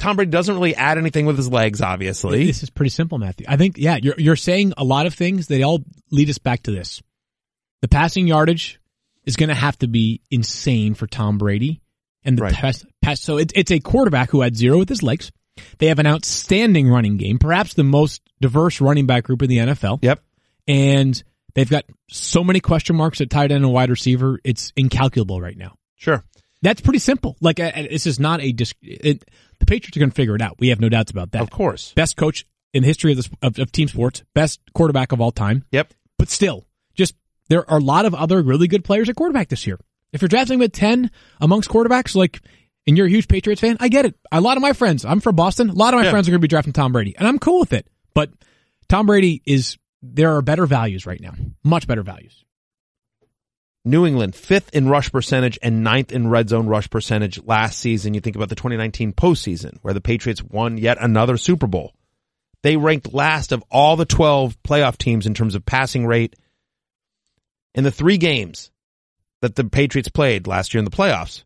Tom Brady doesn't really add anything with his legs, obviously. This is pretty simple, Matthew. I think, yeah, you're, you're saying a lot of things. They all lead us back to this. The passing yardage is going to have to be insane for Tom Brady. And the right. pass, pass, so it, it's a quarterback who had zero with his legs. They have an outstanding running game, perhaps the most diverse running back group in the N F L. Yep. And they've got so many question marks at tight end and wide receiver. It's incalculable right now. Sure. That's pretty simple. Like, it's just not a, disc, it, the Patriots are going to figure it out. We have no doubts about that. Of course. Best coach in the history of, this, of, of team sports, best quarterback of all time. Yep. But still, just, there are a lot of other really good players at quarterback this year. If you're drafting with ten amongst quarterbacks, like, and you're a huge Patriots fan, I get it. A lot of my friends, I'm from Boston, a lot of my yeah. friends are going to be drafting Tom Brady, and I'm cool with it. But Tom Brady is, there are better values right now. Much better values. New England, fifth in rush percentage and ninth in red zone rush percentage last season. You think about the twenty nineteen postseason, where the Patriots won yet another Super Bowl. They ranked last of all the twelve playoff teams in terms of passing rate. In the three games that the Patriots played last year in the playoffs,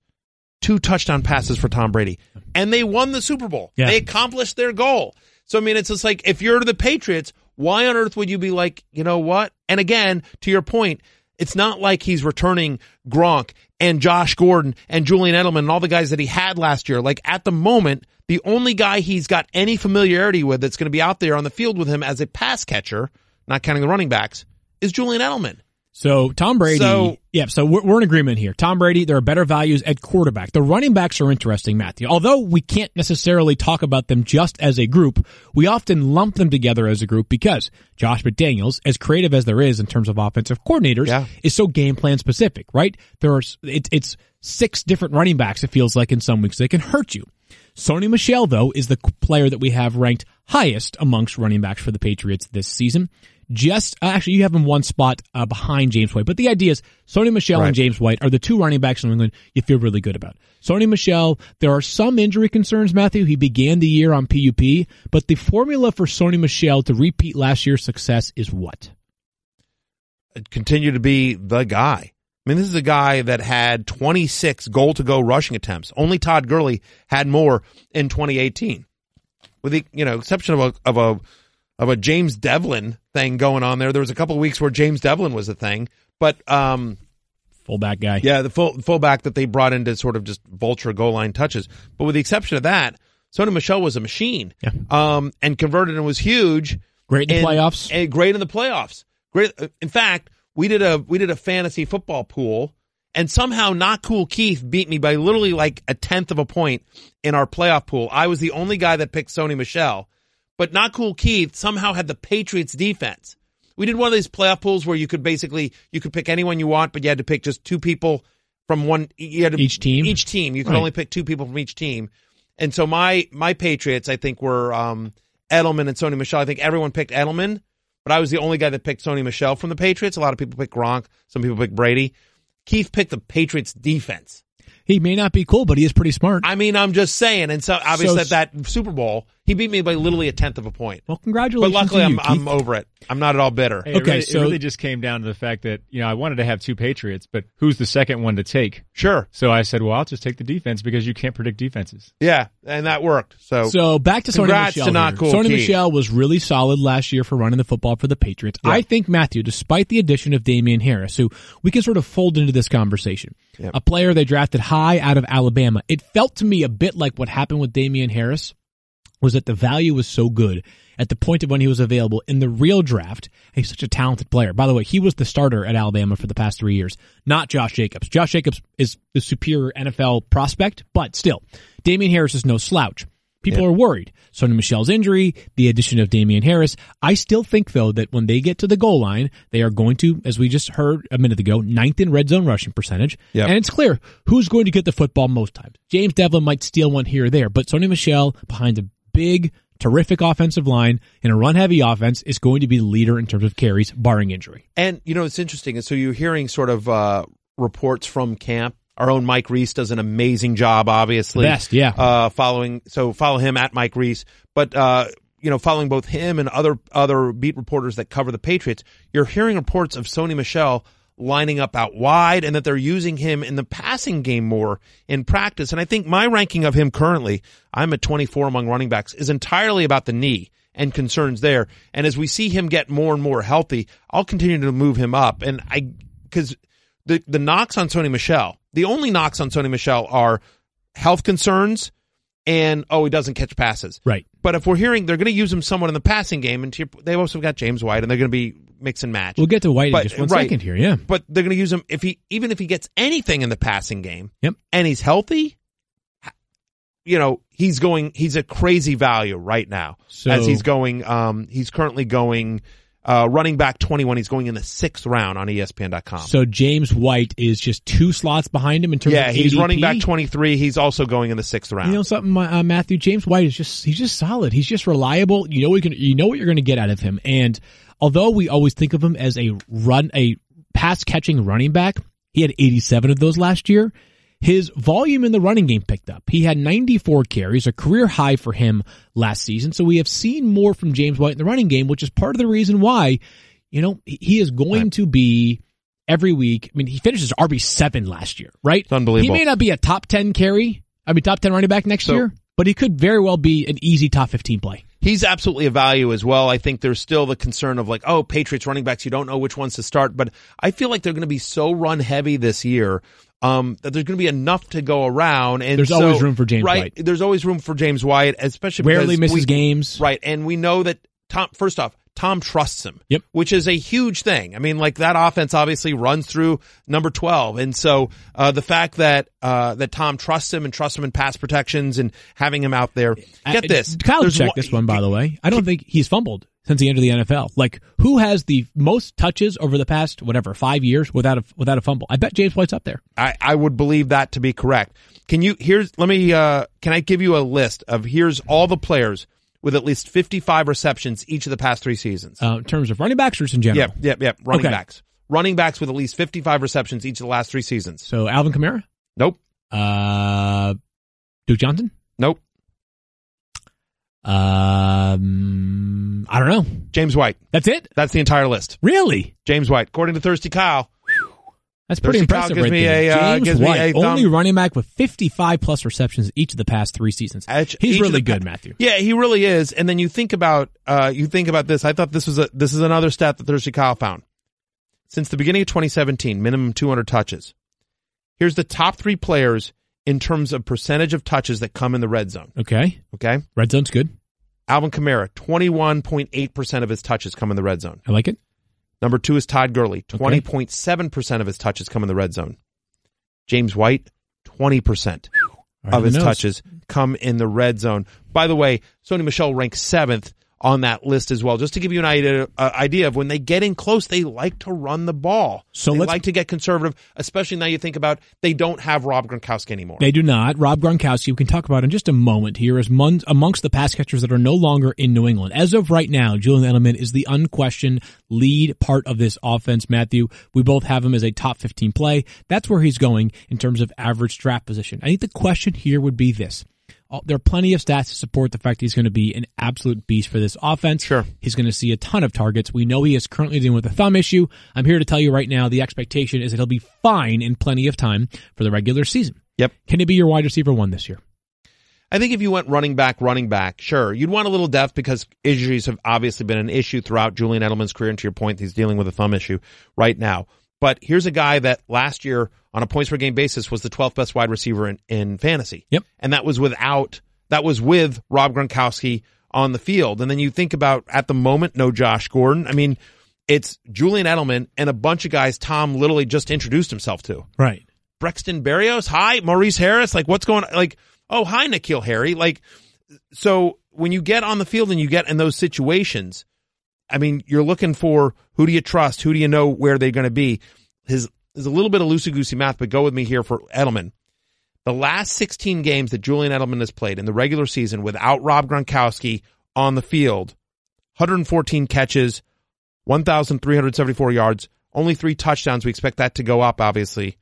two touchdown passes for Tom Brady, and they won the Super Bowl. Yeah. They accomplished their goal. So, I mean, it's just like, if you're the Patriots, Why on earth would you be like, you know what? And again, to your point, it's not like he's returning Gronk and Josh Gordon and Julian Edelman and all the guys that he had last year. Like, at the moment, the only guy he's got any familiarity with that's going to be out there on the field with him as a pass catcher, not counting the running backs, is Julian Edelman. So Tom Brady, so, yeah, so we're, we're in agreement here. Tom Brady, there are better values at quarterback. The running backs are interesting, Matthew. Although we can't necessarily talk about them just as a group, we often lump them together as a group because Josh McDaniels, as creative as there is in terms of offensive coordinators, yeah. is so game plan specific, right? There are it, it's six different running backs, it feels like, in some weeks. They can hurt you. Sony Michel, though, is the player that we have ranked highest amongst running backs for the Patriots this season. Just, actually, you have him one spot uh, behind James White. But the idea is Sony Michel right. and James White are the two running backs in New England you feel really good about. Sony Michel, there are some injury concerns, Matthew. He began the year on P U P, but the formula for Sony Michel to repeat last year's success is what? Continue to be the guy. I mean, this is a guy that had twenty-six goal-to-go rushing attempts. Only Todd Gurley had more in twenty eighteen. With the, you know, exception of a, of a, of a James Devlin thing going on there. There was a couple of weeks where James Devlin was a thing, but um, fullback guy, yeah, the full fullback that they brought in to sort of just vulture goal line touches. But with the exception of that, Sony Michel was a machine, yeah. um, and converted and was huge. Great in and, the playoffs. And great in the playoffs. Great. In fact, we did a we did a fantasy football pool, and somehow Not Cool Keith beat me by literally like a tenth of a point in our playoff pool. I was the only guy that picked Sony Michel. But Not Cool Keith somehow had the Patriots defense. We did one of these playoff pools where you could basically, you could pick anyone you want, but you had to pick just two people from one. You had to, each team? Each team. You could right. only pick two people from each team. And so my my Patriots, I think, were um, Edelman and Sony Michel. I think everyone picked Edelman, but I was the only guy that picked Sony Michel from the Patriots. A lot of people picked Gronk. Some people picked Brady. Keith picked the Patriots defense. He may not be cool, but he is pretty smart. I mean, I'm just saying. And so, obviously, so, at that Super Bowl, he beat me by literally a tenth of a point. Well, congratulations. But luckily, to you, I'm, I'm over it. I'm not at all bitter. Hey, okay, it really, so, it really just came down to the fact that, you know, I wanted to have two Patriots, but who's the second one to take? Sure. So I said, well, I'll just take the defense because you can't predict defenses. Yeah, and that worked. So, so back to Sony Michel. To not cool Sony Michel was really solid last year for running the football for the Patriots. Yeah. I think, Matthew, despite the addition of Damien Harris, who we can sort of fold into this conversation, yeah. a player they drafted high out of Alabama. It felt to me a bit like what happened with Damien Harris was that the value was so good at the point of when he was available in the real draft. He's such a talented player. By the way, he was the starter at Alabama for the past three years, not Josh Jacobs. Josh Jacobs is the superior N F L prospect, but still, Damien Harris is no slouch. People yeah. are worried. Sony Michel's injury, the addition of Damien Harris. I still think, though, that when they get to the goal line, they are going to, as we just heard a minute ago, ninth in red zone rushing percentage. Yep. And it's clear who's going to get the football most times. James Devlin might steal one here or there, but Sony Michel, behind a big, terrific offensive line in a run-heavy offense, is going to be the leader in terms of carries, barring injury. And, you know, it's interesting. And so you're hearing sort of uh, reports from camp. Our own Mike Reese does an amazing job, obviously. Best, yeah. Uh, following, so follow him at Mike Reese. But, uh, you know, following both him and other, other beat reporters that cover the Patriots, you're hearing reports of Sony Michel lining up out wide and that they're using him in the passing game more in practice. And I think my ranking of him currently, I'm at twenty-four among running backs, is entirely about the knee and concerns there. And as we see him get more and more healthy, I'll continue to move him up. And I, because the, the knocks on Sony Michel, the only knocks on Sony Michel are health concerns and, oh, he doesn't catch passes. Right. But if we're hearing they're going to use him somewhat in the passing game, and they've also got James White, and they're going to be mix and match. We'll get to White but, in just one right. second here, yeah. But they're going to use him, if he even if he gets anything in the passing game, yep. and he's healthy, you know, he's going, he's a crazy value right now. So, as he's going, um, he's currently going... Uh, running back twenty-one, he's going in the sixth round on E S P N dot com. So James White is just two slots behind him in terms yeah, of A D P. Yeah, he's running back twenty-three. He's also going in the sixth round. You know something, uh, Matthew? James White is just, he's just solid. He's just reliable. You know, we can, you know what you're going to get out of him. And although we always think of him as a run, a pass-catching running back, he had eighty-seven of those last year. His volume in the running game picked up. He had ninety-four carries, a career high for him last season. So we have seen more from James White in the running game, which is part of the reason why, you know, he is going right. to be every week. I mean, he finished his R B seven last year, right? It's unbelievable. He may not be a top ten carry. I mean, top ten running back next so, year. but he could very well be an easy top fifteen play. He's absolutely a value as well. I think there's still the concern of like, oh, Patriots running backs, you don't know which ones to start. But I feel like they're going to be so run heavy this year um, that there's going to be enough to go around. And there's so, always room for James right, White. There's always room for James White, especially rarely because misses we, games. Right, and we know that Tom. First off, Tom trusts him, yep. which is a huge thing. I mean, like that offense obviously runs through number twelve, and so uh, the fact that uh, that Tom trusts him and trusts him in pass protections and having him out there. Get this, Kyle checked this one by the way. I don't think he's fumbled since the end of the N F L. Like, who has the most touches over the past whatever five years without a without a fumble? I bet James White's up there. I, I would believe that to be correct. Can you here's let me uh, can I give you a list of here's all the players with at least fifty-five receptions each of the past three seasons. Uh, in terms of running backs or just in general? Yep, yep, yep. Running okay. backs. Running backs with at least fifty-five receptions each of the last three seasons. So Alvin Kamara? Nope. Uh, Duke Johnson? Nope. Um, I don't know. James White. That's it? That's the entire list. Really? James White. According to Thirsty Kyle. That's pretty impressive right there. James White, only running back with fifty-five plus receptions each of the past three seasons. He's really good, Matthew. Yeah, he really is. And then you think about uh, you think about this. I thought this was a this is another stat that Thirsty Kyle found. Since the beginning of twenty seventeen, minimum two hundred touches. Here's the top three players in terms of percentage of touches that come in the red zone. Okay. Okay. Red zone's good. Alvin Kamara, twenty-one point eight percent of his touches come in the red zone. I like it. Number two is Todd Gurley. twenty point seven percent okay. of his touches come in the red zone. James White, twenty percent right of his nose. touches come in the red zone. By the way, Sony Michel ranks seventh on that list as well. Just to give you an idea, uh, idea of when they get in close, they like to run the ball. So They like to get conservative, especially now you think about they don't have Rob Gronkowski anymore. They do not. Rob Gronkowski, we can talk about in just a moment here, is mon- amongst the pass catchers that are no longer in New England. As of right now, Julian Edelman is the unquestioned lead part of this offense, Matthew. We both have him as a top fifteen play. That's where he's going in terms of average draft position. I think the question here would be this. There are plenty of stats to support the fact he's going to be an absolute beast for this offense. Sure. He's going to see a ton of targets. We know he is currently dealing with a thumb issue. I'm here to tell you right now the expectation is that he'll be fine in plenty of time for the regular season. Yep. Can he be your wide receiver one this year? I think if you went running back, running back, sure. You'd want a little depth because injuries have obviously been an issue throughout Julian Edelman's career. And to your point, he's dealing with a thumb issue right now. But here's a guy that last year on a points per game basis was the twelfth best wide receiver in, in fantasy. Yep. And that was without, that was with Rob Gronkowski on the field. And then you think about at the moment, no Josh Gordon. I mean, it's Julian Edelman and a bunch of guys Tom literally just introduced himself to. Right. Braxton Berrios. Hi, Maurice Harris. Like what's going on? Like, oh, hi, N'Keal Harry. Like, so when you get on the field and you get in those situations, I mean, you're looking for who do you trust? Who do you know where they're going to be? His, there's a little bit of loosey-goosey math, but go with me here for Edelman. The last sixteen games that Julian Edelman has played in the regular season without Rob Gronkowski on the field, one hundred fourteen catches, one thousand three hundred seventy-four yards, only three touchdowns. We expect that to go up, obviously.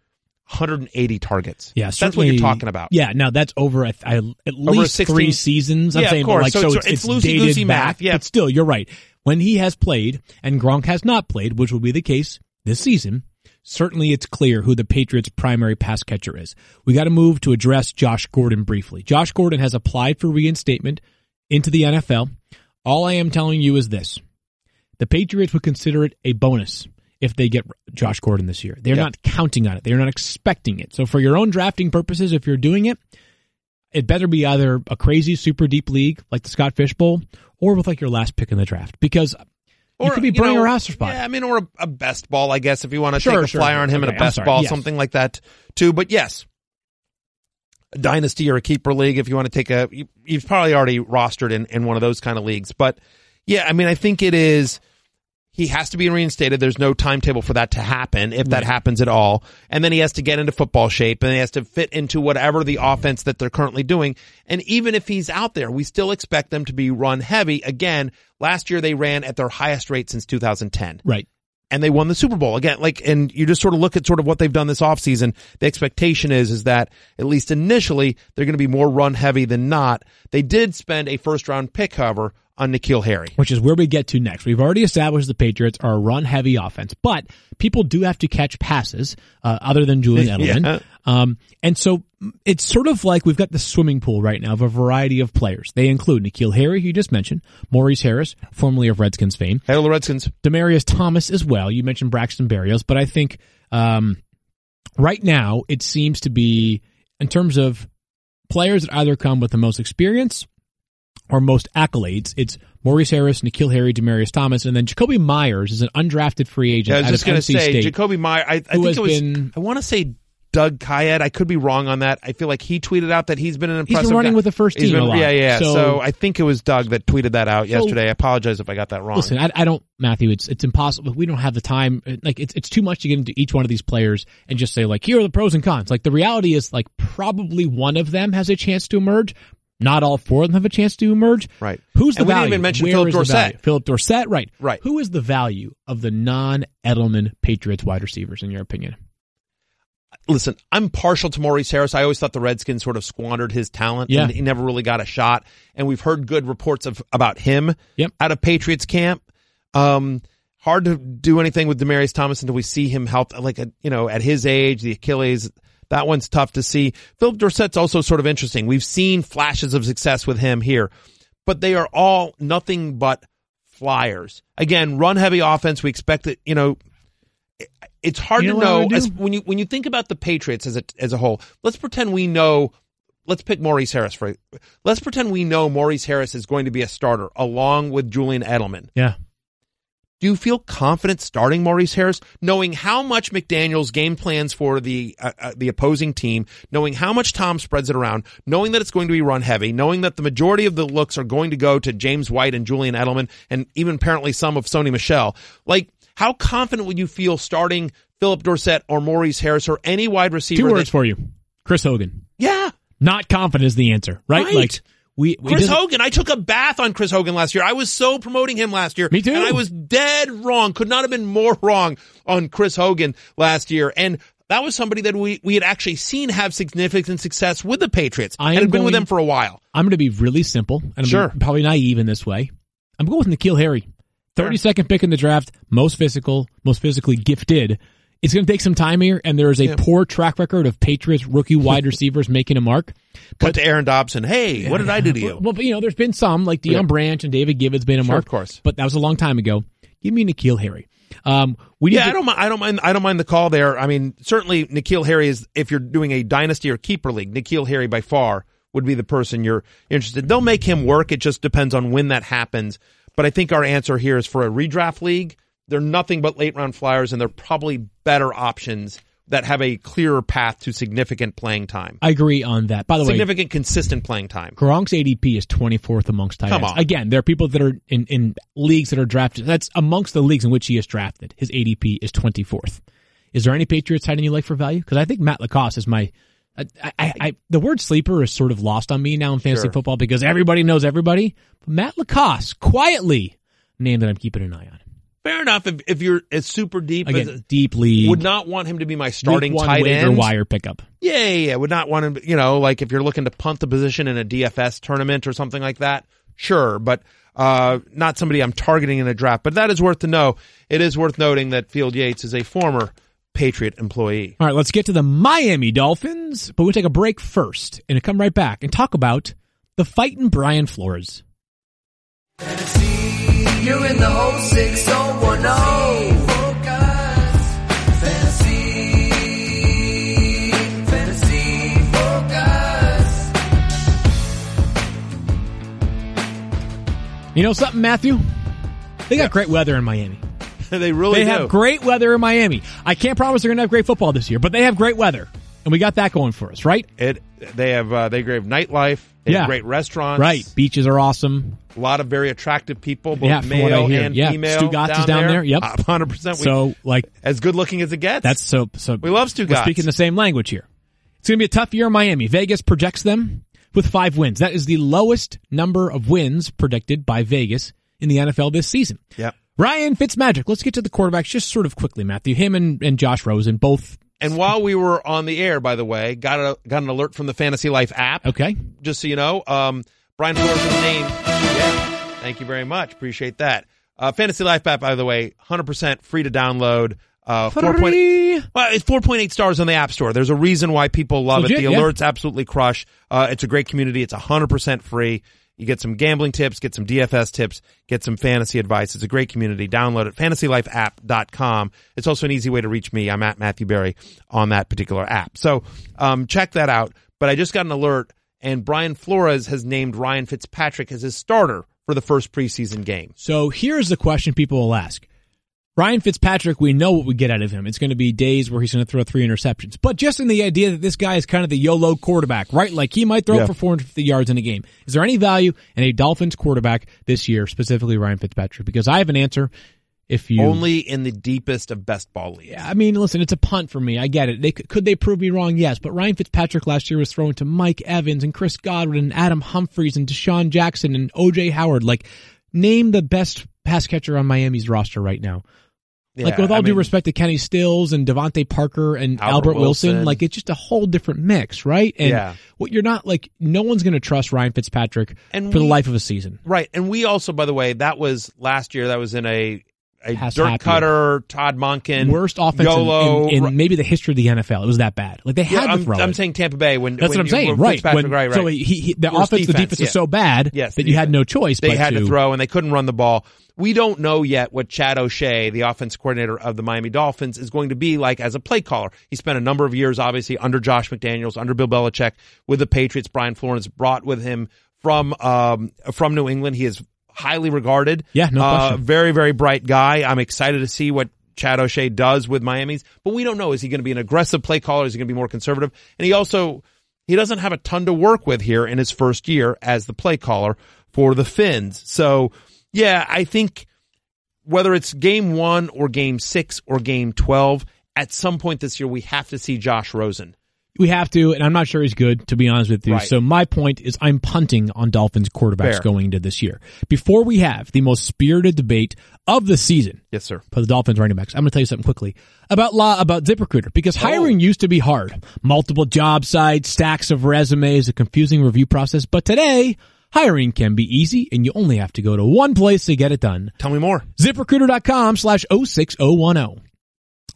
one hundred eighty targets. Yeah, that's what you're talking about. Yeah, now that's over I, I, at least sixteen, three seasons. I'm yeah, saying, of course. Like, so, so it's, it's, it's loosey-goosey math. Yeah. But still, you're right. When he has played and Gronk has not played, which will be the case this season, certainly it's clear who the Patriots' primary pass catcher is. We got to move to address Josh Gordon briefly. Josh Gordon has applied for reinstatement into the N F L. All I am telling you is this. The Patriots would consider it a bonus if they get Josh Gordon this year. They're yep. not counting on it. They're not expecting it. So for your own drafting purposes, if you're doing it, it better be either a crazy super deep league like the Scott Fish Bowl or with like your last pick in the draft because or, you could be burning you know, a roster spot. Yeah, I mean, or a, a best ball, I guess, if you want to sure, take a sure. flyer on him okay, and a best sorry, ball, yes. something like that too. But yes, a dynasty or a keeper league, if you want to take a, you, you've probably already rostered in, in one of those kind of leagues. But yeah, I mean, I think it is, he has to be reinstated. There's no timetable for that to happen, if that right. happens at all. And then he has to get into football shape, and he has to fit into whatever the offense that they're currently doing. And even if he's out there, we still expect them to be run heavy. Again, last year they ran at their highest rate since two thousand ten. Right. And they won the Super Bowl. Again, like, and you just sort of look at sort of what they've done this offseason. The expectation is, is that at least initially, they're going to be more run heavy than not. They did spend a first round pick, however, on N'Keal Harry. Which is where we get to next. We've already established the Patriots are a run-heavy offense, but people do have to catch passes, uh, other than Julian Edelman. Yeah. Um, and so it's sort of like we've got the swimming pool right now of a variety of players. They include N'Keal Harry, who you just mentioned, Maurice Harris, formerly of Redskins fame. Hello, the Redskins. Demaryius Thomas as well. You mentioned Braxton Berrios, but I think, um, right now it seems to be, in terms of players that either come with the most experience or most accolades, it's Maurice Harris, N'Keal Harry, Demaryius Thomas, and then Jacoby Myers is an undrafted free agent. Yeah, I was out just going to say, State, Jacoby Myers, I, I think it was, been, I want to say Doug Kayed. I could be wrong on that. I feel like he tweeted out that he's been an impressive He's been running guy. with the first team been, a lot. Yeah, yeah. So, so I think it was Doug that tweeted that out so, yesterday. I apologize if I got that wrong. Listen, I, I don't, Matthew, it's it's impossible. We don't have the time. Like, it's it's too much to get into each one of these players and just say, like, here are the pros and cons. Like, the reality is, like, probably one of them has a chance to emerge. Not all four of them have a chance to emerge. Right. Who's the and we value? We didn't even mention Where Philip Dorsett. Philip Dorsett, right. Right. Who is the value of the non-Edelman Patriots wide receivers, in your opinion? Listen, I'm partial to Maurice Harris. I always thought the Redskins sort of squandered his talent. Yeah. And he never really got a shot. And we've heard good reports of about him yep. out of Patriots camp. Um, hard to do anything with Demaryius Thomas until we see him help. Like, a, you know, at his age, the Achilles... That one's tough to see. Philip Dorsett's also sort of interesting. We've seen flashes of success with him here, but they are all nothing but flyers. Again, run-heavy offense. We expect it. You know, it's hard you know to know as, when you when you think about the Patriots as a as a whole. Let's pretend we know. Let's pick Maurice Harris for. Let's pretend we know Maurice Harris is going to be a starter along with Julian Edelman. Yeah. Do you feel confident starting Maurice Harris, knowing how much McDaniel's game plans for the uh, uh, the opposing team, knowing how much Tom spreads it around, knowing that it's going to be run heavy, knowing that the majority of the looks are going to go to James White and Julian Edelman, and even apparently some of Sony Michel? Like, how confident would you feel starting Philip Dorsett or Maurice Harris or any wide receiver? Two words that- for you, Chris Hogan. Yeah, not confident is the answer, right? Right. Like, We, we Chris Hogan, I took a bath on Chris Hogan last year. I was so promoting him last year. Me too. And I was dead wrong. Could not have been more wrong on Chris Hogan last year. And that was somebody that we, we had actually seen have significant success with the Patriots. I had been going, with them for a while. I'm going to be really simple. And I'm sure. probably naive in this way. I'm going with N'Keal Harry. thirty-second sure. pick in the draft. Most physical, most physically gifted. It's going to take some time here, and there is a yeah. poor track record of Patriots rookie wide receivers making a mark. But Cut to Aaron Dobson. Hey, yeah, what did I do to you? Well, but, you know, there's been some, like Deion yeah. Branch and David Gibbons made a sure, mark. Of course. But that was a long time ago. Give me N'Keal Harry. Um, we yeah, to- I don't mind, I don't mind, I don't mind the call there. I mean, certainly N'Keal Harry is, if you're doing a dynasty or keeper league, N'Keal Harry by far would be the person you're interested in. They'll make him work. It just depends on when that happens. But I think our answer here is for a redraft league. They're nothing but late-round flyers, and they're probably better options that have a clearer path to significant playing time. I agree on that. By the significant, way, significant, consistent playing time. Gronk's A D P is twenty-fourth amongst tight ends. Come on. Again, there are people that are in, in leagues that are drafted. That's amongst the leagues in which he is drafted. His A D P is twenty-fourth. Is there any Patriots tight end you like for value? Because I think Matt Lacoste is my... I, I, I, the word sleeper is sort of lost on me now in fantasy sure. football because everybody knows everybody. But Matt Lacoste, quietly, name that I'm keeping an eye on. Fair enough. If, if you're as super deep, again, deep league, would not want him to be my starting one tight end. Wire pickup. Yeah, yeah, yeah. Would not want him. You know, like if you're looking to punt the position in a D F S tournament or something like that. Sure, but uh, not somebody I'm targeting in a draft. But that is worth to know. It is worth noting that Field Yates is a former Patriot employee. All right, let's get to the Miami Dolphins, but we'll take a break first and come right back and talk about the fightin' Brian Flores. You're in the whole six oh one oh. Focus. Fantasy. Fantasy Focus. You know something, Matthew? They got yeah. great weather in Miami. They really they do. They have great weather in Miami. I can't promise they're going to have great football this year, but they have great weather. And we got that going for us, right? It. They have uh, they have nightlife. They yeah. have great restaurants. Right. Beaches are awesome. A lot of very attractive people, both yeah, male and yeah. female. Stu Gatz is down there. there. Yep. Uh, one hundred percent. We, so, like, as good looking as it gets. That's so, so. We love Stu Gatz. We're speaking the same language here. It's going to be a tough year in Miami. Vegas projects them with five wins. That is the lowest number of wins predicted by Vegas in the N F L this season. Yep. Ryan Fitzmagic. Let's get to the quarterbacks just sort of quickly, Matthew. Him and, and Josh Rosen, both. And while we were on the air, by the way, got a, got an alert from the Fantasy Life app. Okay. Just so you know, um, Brian Flores' name. Yeah. Thank you very much. Appreciate that. Uh, Fantasy Life app, by the way, one hundred percent free to download. Uh, four point eight, well, it's four point eight stars on the App Store. There's a reason why people love Legit, it. The yeah. alerts absolutely crush. Uh, it's a great community. It's one hundred percent free. You get some gambling tips, get some D F S tips, get some fantasy advice. It's a great community. Download it. fantasy life app dot com. It's also an easy way to reach me. I'm at Matthew Berry on that particular app. So um, check that out. But I just got an alert, and Brian Flores has named Ryan Fitzpatrick as his starter for the first preseason game. So here's the question people will ask. Ryan Fitzpatrick, we know what we get out of him. It's going to be days where he's going to throw three interceptions. But just in the idea that this guy is kind of the YOLO quarterback, right? Like he might throw yeah. for four hundred fifty yards in a game. Is there any value in a Dolphins quarterback this year, specifically Ryan Fitzpatrick? Because I have an answer. If you only in the deepest of best ball leagues. Yeah, I mean, listen, it's a punt for me. I get it. They could they prove me wrong? Yes, but Ryan Fitzpatrick last year was throwing to Mike Evans and Chris Godwin and Adam Humphries and Deshaun Jackson and O J Howard. Like, name the best pass catcher on Miami's roster right now. Yeah, like with all I due mean, respect to Kenny Stills and Devontae Parker and Albert, Albert Wilson, Wilson, like it's just a whole different mix, right? And yeah. what you're not like, no one's going to trust Ryan Fitzpatrick and for we, the life of a season, right? And we also, by the way, that was last year. That was in a a Has dirt happened. Cutter, Todd Monken, worst offense YOLO, in, in, in maybe the history of the N F L. It was that bad. Like they had yeah, to throw I'm, it. I'm saying Tampa Bay when that's when what I'm you, saying, right? When, right, right. So he, he, the worst offense, defense, the defense yeah. was so bad yes, that defense. You had no choice. They but had to, to throw, and they couldn't run the ball. We don't know yet what Chad O'Shea, the offense coordinator of the Miami Dolphins, is going to be like as a play caller. He spent a number of years, obviously, under Josh McDaniels, under Bill Belichick, with the Patriots. Brian Flores brought with him from um, from New England. He is highly regarded. Yeah, no uh, question. Very, very bright guy. I'm excited to see what Chad O'Shea does with Miami's, but we don't know. Is he going to be an aggressive play caller? Is he going to be more conservative? And he also, he doesn't have a ton to work with here in his first year as the play caller for the Finns. So, yeah, I think whether it's game one or game six or game twelve, at some point this year we have to see Josh Rosen. We have to, and I'm not sure he's good, to be honest with you. Right. So my point is I'm punting on Dolphins quarterbacks Fair. Going into this year. Before we have the most spirited debate of the season yes, sir. For the Dolphins running backs, I'm going to tell you something quickly about law about ZipRecruiter, because hiring oh. used to be hard. Multiple job sites, stacks of resumes, a confusing review process, but today hiring can be easy, and you only have to go to one place to get it done. Tell me more. ZipRecruiter dot com slash oh six oh one oh.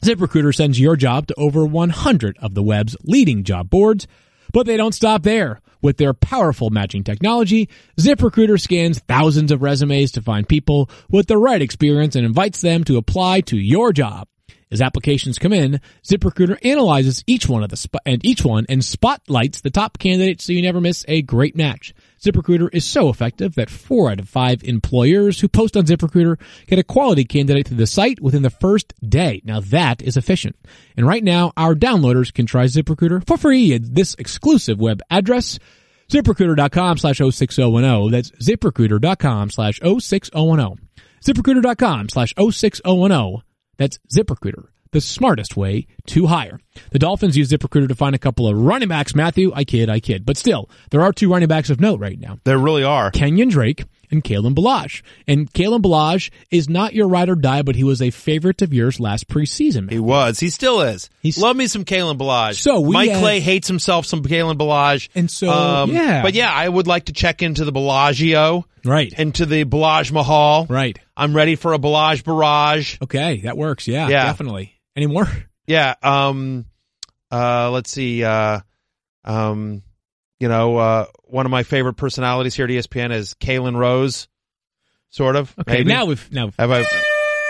ZipRecruiter sends your job to over one hundred of the web's leading job boards, but they don't stop there. With their powerful matching technology, ZipRecruiter scans thousands of resumes to find people with the right experience and invites them to apply to your job. As applications come in, ZipRecruiter analyzes each one of the sp- and each one and spotlights the top candidates so you never miss a great match. ZipRecruiter is so effective that four out of five employers who post on ZipRecruiter get a quality candidate to the site within the first day. Now that is efficient. And right now, our downloaders can try ZipRecruiter for free at this exclusive web address, zip recruiter dot com slash oh six oh one oh. That's zip recruiter dot com slash oh six oh one oh. zip recruiter dot com slash oh six oh one oh. That's ZipRecruiter, the smartest way to hire. The Dolphins use ZipRecruiter to find a couple of running backs, Matthew. I kid, I kid. But still, there are two running backs of note right now. There really are. Kenyon Drake and Kalen Ballage. And Kalen Ballage is not your ride or die, but he was a favorite of yours last preseason. Matthew. He was. He still is. He's... Love me some Kalen Ballage. So we Mike had... Clay hates himself some Kalen Ballage. And so, um, yeah. But yeah, I would like to check into the Bellagio. Right. And to the Ballage Mahal. Right. I'm ready for a Ballage barrage. Okay, that works. Yeah, yeah. Definitely. Any more? Yeah. Um, uh, let's see. Uh, um, you know, uh, one of my favorite personalities here at E S P N is Kalen Rose, sort of. Okay, maybe. now we've now have I,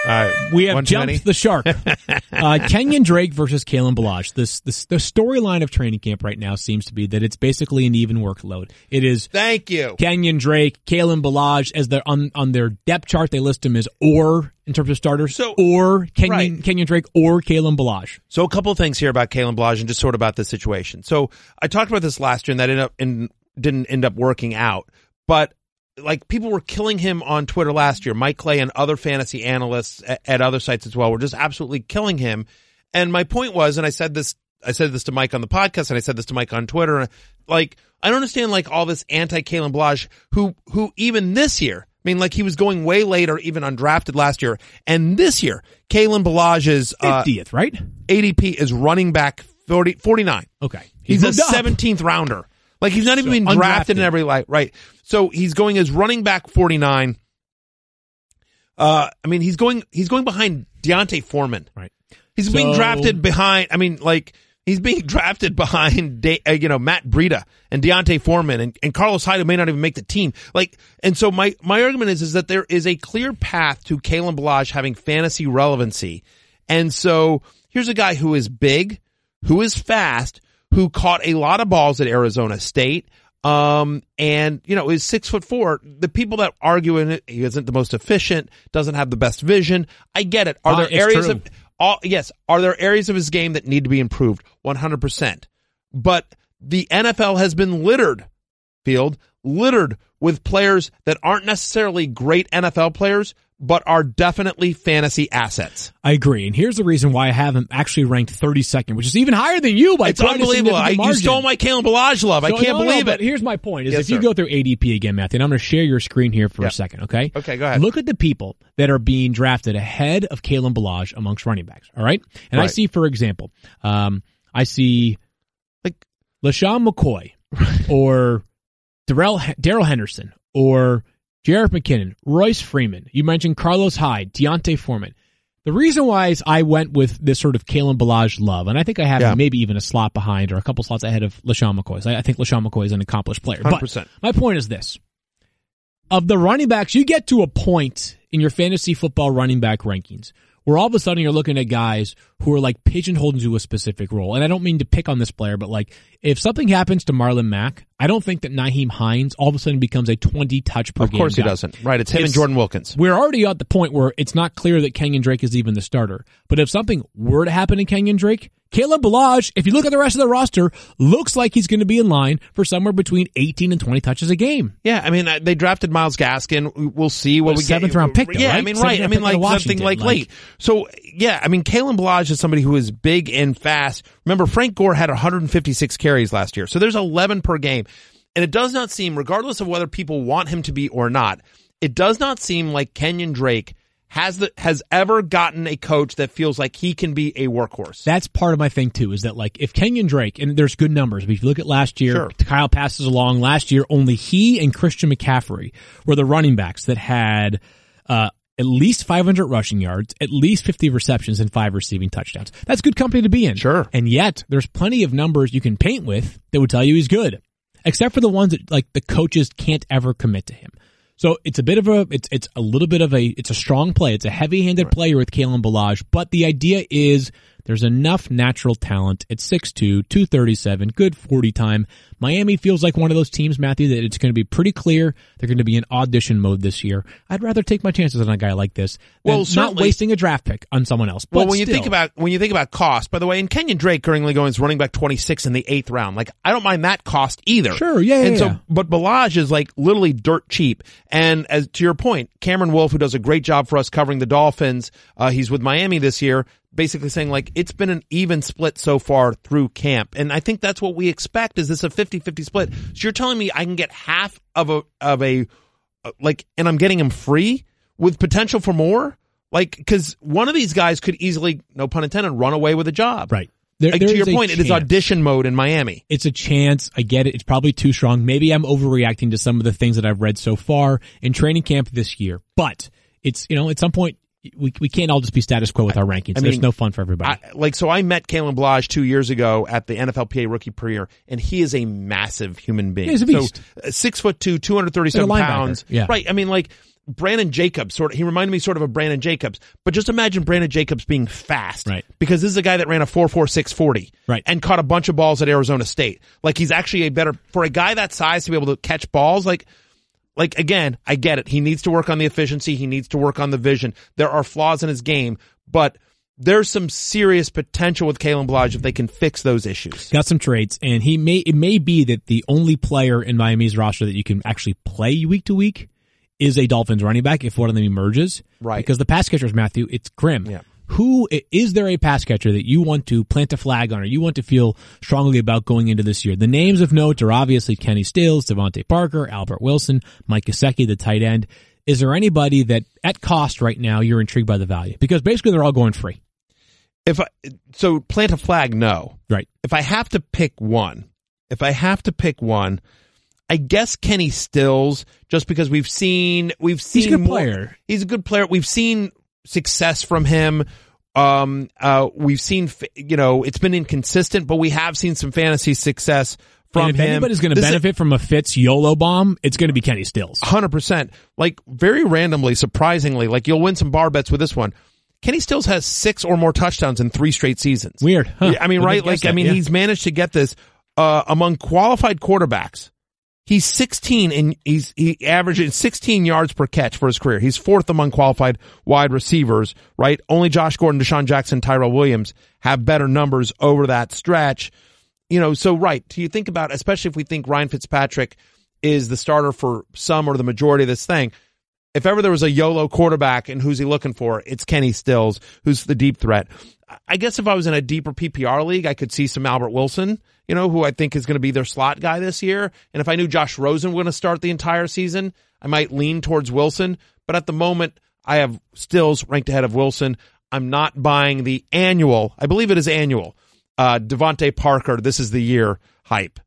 all right, we have jumped the shark. uh, Kenyon Drake versus Kalen Ballage. This this the storyline of training camp right now seems to be that it's basically an even workload. It is. Thank you. Kenyon Drake, Kalen Ballage, as they're on on their depth chart, they list him as or. In terms of starters, so, or Kenyon, right. Kenyon Drake or Kalen Ballage. So a couple of things here about Kalen Ballage and just sort of about this situation. So I talked about this last year and that ended up in, didn't end up working out. But like people were killing him on Twitter last year. Mike Clay and other fantasy analysts at, at other sites as well were just absolutely killing him. And my point was, and I said this, I said this to Mike on the podcast and I said this to Mike on Twitter. And I, like, I don't understand like all this anti-Kalen Ballage who, who even this year, I mean, like, he was going way later, even undrafted last year. And this year, Kalen Ballage's uh, fiftieth, right? A D P is running back forty, forty-nine. Okay. He's, he's a seventeenth rounder. Like, he's not even so been drafted undrafted. in every light. Right. So he's going as running back forty-nine. Uh, I mean, he's going he's going behind D'Onta Foreman. Right. He's so, being drafted behind. I mean, like he's being drafted behind, De, uh, you know, Matt Breida and D'Onta Foreman and, and Carlos Hyde, who may not even make the team. Like, and so my my argument is is that there is a clear path to Kalen Balazs having fantasy relevancy. And so here's a guy who is big, who is fast, who caught a lot of balls at Arizona State. Um, and, you know, is six foot four. The people that argue in it, he isn't the most efficient, doesn't have the best vision. I get it. Are uh, there areas true. of, all, yes, are there areas of his game that need to be improved? one hundred percent. But the N F L has been littered, field, littered with players that aren't necessarily great N F L players, but are definitely fantasy assets. I agree. And here's the reason why I have him actually ranked thirty-second, which is even higher than you by quite a significant margin. It's unbelievable. I, you stole my Kalen Balazs love. So, I can't no, believe no, it. But here's my point is yes, if sir. you go through A D P again, Matthew, and I'm going to share your screen here for yep. a second, okay? Okay, go ahead. Look at the people that are being drafted ahead of Kalen Balazs amongst running backs, all right? And right. I see, for example, um, I see like LaShawn McCoy or Darrell Henderson or Jarrett McKinnon, Royce Freeman, you mentioned Carlos Hyde, D'Onta Foreman. The reason why is I went with this sort of Kalen Balazs love, and I think I have yeah. maybe even a slot behind or a couple slots ahead of LaShawn McCoy. So I think LaShawn McCoy is an accomplished player. one hundred percent. But my point is this. Of the running backs, you get to a point in your fantasy football running back rankings where all of a sudden you're looking at guys who are like pigeonholed into a specific role. And I don't mean to pick on this player, but like if something happens to Marlon Mack, I don't think that Nyheim Hines all of a sudden becomes a twenty touch per game guy. Of course he doesn't. Right, it's him and Jordan Wilkins. We're already at the point where it's not clear that Kenyon Drake is even the starter. But if something were to happen to Kenyon Drake, Kalen Balazs, if you look at the rest of the roster, looks like he's going to be in line for somewhere between eighteen and twenty touches a game. Yeah, I mean, they drafted Myles Gaskin. We'll see what we get. Seventh round pick, though, yeah, right? I mean, right. I mean, like something like, like late. So, yeah, I mean, Kalen Balazs is somebody who is big and fast. Remember, Frank Gore had one hundred fifty-six carries last year. So there's eleven per game. And it does not seem, regardless of whether people want him to be or not, it does not seem like Kenyon Drake Has the has ever gotten a coach that feels like he can be a workhorse. That's part of my thing too, is that like if Kenyon Drake, and there's good numbers, but if you look at last year, sure. Kyle passes along last year, only he and Christian McCaffrey were the running backs that had uh at least five hundred rushing yards, at least fifty receptions, and five receiving touchdowns. That's good company to be in. Sure. And yet there's plenty of numbers you can paint with that would tell you he's good, except for the ones that like the coaches can't ever commit to him. So it's a bit of a, it's it's a little bit of a, it's a strong play. It's a heavy-handed right. player with Kalen Balazs, but the idea is there's enough natural talent at six two, two thirty-seven, good forty time. Miami feels like one of those teams, Matthew, that it's going to be pretty clear they're going to be in audition mode this year. I'd rather take my chances on a guy like this than well, not wasting a draft pick on someone else. But well, when still, you think about when you think about cost, by the way, and Kenyon Drake currently going as running back twenty-six in the eighth round. Like I don't mind that cost either. Sure, yeah, and yeah. so, yeah. but Balazs is like literally dirt cheap. And as to your point, Cameron Wolf, who does a great job for us covering the Dolphins, uh, he's with Miami this year, basically saying like it's been an even split so far through camp. And I think that's what we expect is this a fifty-fifty split. So you're telling me I can get half of a, of a, like, and I'm getting him free with potential for more? Like, cause one of these guys could easily, no pun intended, run away with a job. Right. There, like, to your point, chance. It is audition mode in Miami. It's a chance. I get it. It's probably too strong. Maybe I'm overreacting to some of the things that I've read so far in training camp this year, but it's, you know, at some point, We we can't all just be status quo with our rankings. I mean, there's no fun for everybody. I, like, so I met Kalen Balazs two years ago at the N F L P A Rookie Premier, and he is a massive human being. He's a beast. So, uh, six foot two, two hundred thirty-seven like pounds. Yeah. Right. I mean, like, Brandon Jacobs, sort of, he reminded me sort of of Brandon Jacobs, but just imagine Brandon Jacobs being fast. Right. Because this is a guy that ran a four four six forty. Right. And caught a bunch of balls at Arizona State. Like, he's actually a better, for a guy that size to be able to catch balls, like, Like, again, I get it. He needs to work on the efficiency. He needs to work on the vision. There are flaws in his game, but there's some serious potential with Kalen Balazs if they can fix those issues. Got some traits, and he may it may be that the only player in Miami's roster that you can actually play week to week is a Dolphins running back if one of them emerges. Right. Because the pass catchers, Matthew, it's grim. Yeah. Who is there a pass catcher that you want to plant a flag on or you want to feel strongly about going into this year? The names of note are obviously Kenny Stills, Devontae Parker, Albert Wilson, Mike Gesicki, the tight end. Is there anybody that at cost right now you're intrigued by the value? Because basically they're all going free. If I, so plant a flag, no. Right. If I have to pick one, if I have to pick one, I guess Kenny Stills, just because we've seen we've seen he's a good more. player. He's a good player. We've seen success from him. Um, uh, we've seen, you know, it's been inconsistent, but we have seen some fantasy success from and if him. Anybody's going to benefit is, from a Fitz YOLO bomb, it's going to be Kenny Stills. one hundred percent. Like, very randomly, surprisingly, like, you'll win some bar bets with this one. Kenny Stills has six or more touchdowns in three straight seasons. Weird, huh? I mean, I right? Like, that, I mean, yeah. he's managed to get this, uh, among qualified quarterbacks. He's sixteen and he's, he averages sixteen yards per catch for his career. He's fourth among qualified wide receivers, right? Only Josh Gordon, Deshaun Jackson, Tyrell Williams have better numbers over that stretch. You know, so right. Do you think about, especially if we think Ryan Fitzpatrick is the starter for some or the majority of this thing? If ever there was a YOLO quarterback, and who's he looking for? It's Kenny Stills, who's the deep threat. I guess if I was in a deeper P P R league, I could see some Albert Wilson, you know, who I think is going to be their slot guy this year. And if I knew Josh Rosen were going to start the entire season, I might lean towards Wilson. But at the moment, I have Stills ranked ahead of Wilson. I'm not buying the annual. I believe it is annual. Uh, Devontae Parker, this is the year hype.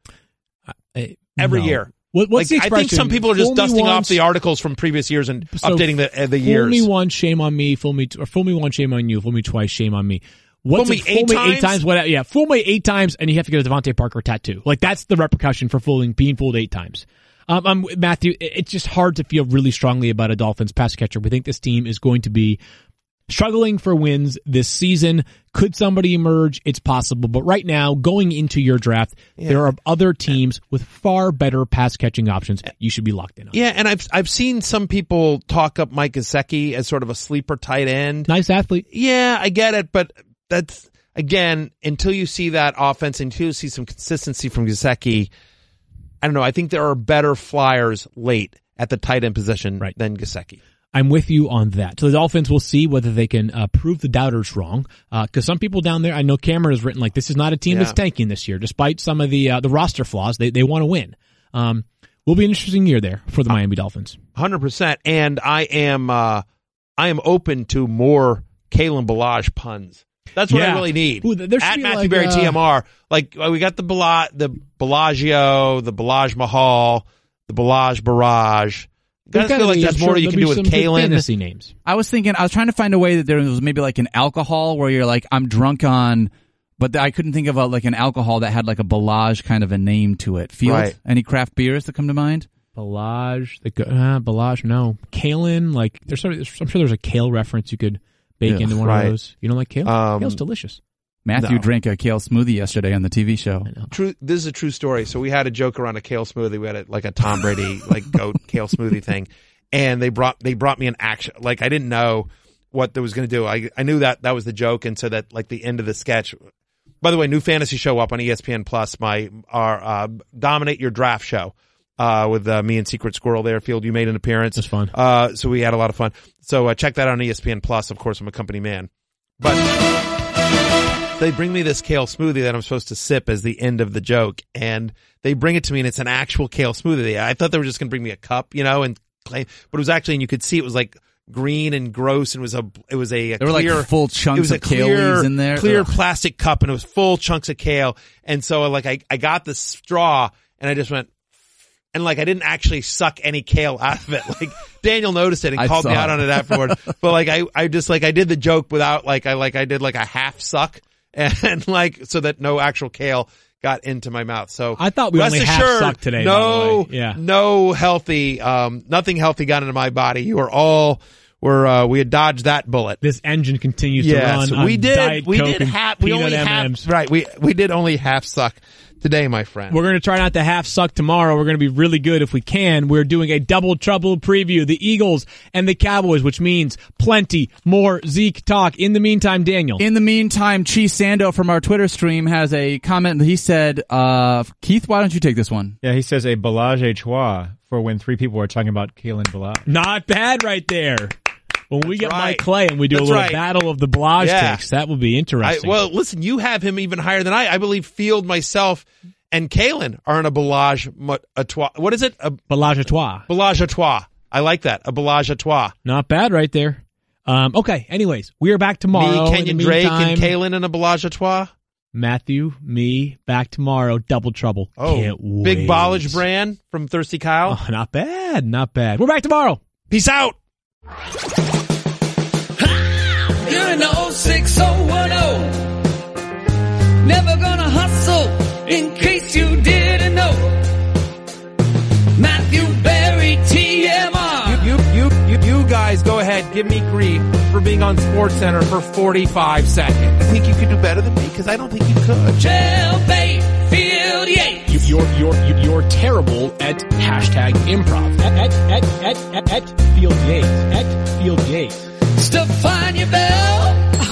I, Every no. year. What, what's like, the I think some people are just fool dusting once, off the articles from previous years and so updating the uh, the fool years. Fool me once, shame on me. Fool me, t- or fool me once, shame on you. Fool me twice, shame on me. What's fool me, a, eight, fool times? me eight times? What, yeah, fool me eight times, and you have to get a Devontae Parker tattoo. Like, that's the repercussion for fooling, being fooled eight times. Um, I'm, Matthew, it, it's just hard to feel really strongly about a Dolphins pass catcher. We think this team is going to be struggling for wins this season. Could somebody emerge? It's possible. But right now, going into your draft, yeah. there are other teams with far better pass catching options you should be locked in on. Yeah, and I've I've seen some people talk up Mike Gesicki as sort of a sleeper tight end. Nice athlete. Yeah, I get it, but that's, again, until you see that offense, until you see some consistency from Gesicki, I don't know, I think there are better flyers late at the tight end position right. than Gesicki. I'm with you on that. So the Dolphins will see whether they can uh, prove the doubters wrong. Uh, cause some people down there, I know Cameron has written like, this is not a team yeah. that's tanking this year, despite some of the, uh, the roster flaws. They, they want to win. Um, will be an interesting year there for the Miami Dolphins. one hundred percent. And I am, uh, I am open to more Kalen Ballage puns. That's what yeah. I really need. Ooh, there At Matthew like, Berry uh, T M R. Like, we got the Bala, the Bellagio, the Ballage Mahal, the Ballage Barrage. I feel like there's more you can do with Kalen. Fantasy names. I was thinking, I was trying to find a way that there was maybe like an alcohol where you're like, I'm drunk on, but I couldn't think of a, like an alcohol that had like a Ballage kind of a name to it. Field? Right. Any craft beers that come to mind? Ballage, the uh, Ballage, no. Kalen, like there's some, I'm sure there's a kale reference you could bake yeah, into one right. of those. You don't like kale? Um, Kale's delicious. Matthew no. drank a kale smoothie yesterday on the T V show. True, this is a true story. So we had a joke around a kale smoothie. We had a, like a Tom Brady like goat kale smoothie thing, and they brought they brought me an action. Like I didn't know what they was going to do. I I knew that that was the joke, and so that like the end of the sketch. By the way, new fantasy show up on E S P N Plus. My our uh, Dominate Your Draft show uh, with uh, me and Secret Squirrel there. Field, you made an appearance. It's fun. Uh, so we had a lot of fun. So uh, check that out on E S P N Plus. Of course, I'm a company man, but. They bring me this kale smoothie that I'm supposed to sip as the end of the joke, and they bring it to me, and it's an actual kale smoothie. I thought they were just going to bring me a cup, you know, and claim, but it was actually, and you could see it was like green and gross, and it was a, it was a, a there were clear, like full chunks it was of a kale clear, leaves in there, clear Ugh. plastic cup, and it was full chunks of kale, and so like I, I got the straw, and I just went. And like I didn't actually suck any kale out of it. Like Daniel noticed it and I called me out it. on it afterward. But like I, I just like I did the joke without like I like I did like a half suck and like so that no actual kale got into my mouth. So I thought we only assured, half sucked today. No, by the way. Yeah. no healthy, um, nothing healthy got into my body. You were all were uh, we had dodged that bullet. This engine continues yes, to run. So we on did. Diet we Coke did half. We only M&Ms. half. Right. We we did only half suck. Today, my friend. We're going to try not to half suck tomorrow. We're going to be really good if we can. We're doing a double trouble preview. The Eagles and the Cowboys, which means plenty more Zeke talk. In the meantime, Daniel. In the meantime, Chi Sando from our Twitter stream has a comment. He said, uh, Keith, why don't you take this one? Yeah, he says a Ballage et Trois for when three people are talking about Kalen Ballage. Not bad right there. When That's we get right. Mike Clay and we do That's a little right. battle of the Ballage yeah. takes, that will be interesting. I, well, listen, you have him even higher than I. I believe Field, myself, and Kalen are in a Ballage et Trois. What is it? A Ballage et Trois. Ballage et Trois. I like that. A Ballage et Trois. Not bad right there. Um, okay, anyways, we are back tomorrow. Me, Kenyon Drake, meantime, and Kalen in a Ballage et Trois. Matthew, me, back tomorrow, double trouble. Oh, can't wait. Big Bollage brand from Thirsty Kyle. Oh, not bad, not bad. We're back tomorrow. Peace out. Ha! You're in the oh six oh one oh. Never gonna hustle, in case you didn't know. Matthew Berry, T M R. You, you, you, you, you guys go ahead, give me grief for being on SportsCenter for forty-five seconds. I think you could do better than me, because I don't think you could. Jail bait, field yay. You, you're, you're, you're terrible at hashtag improv. At, at, at, at, at, at field yay. At field yay. Stefania Bell.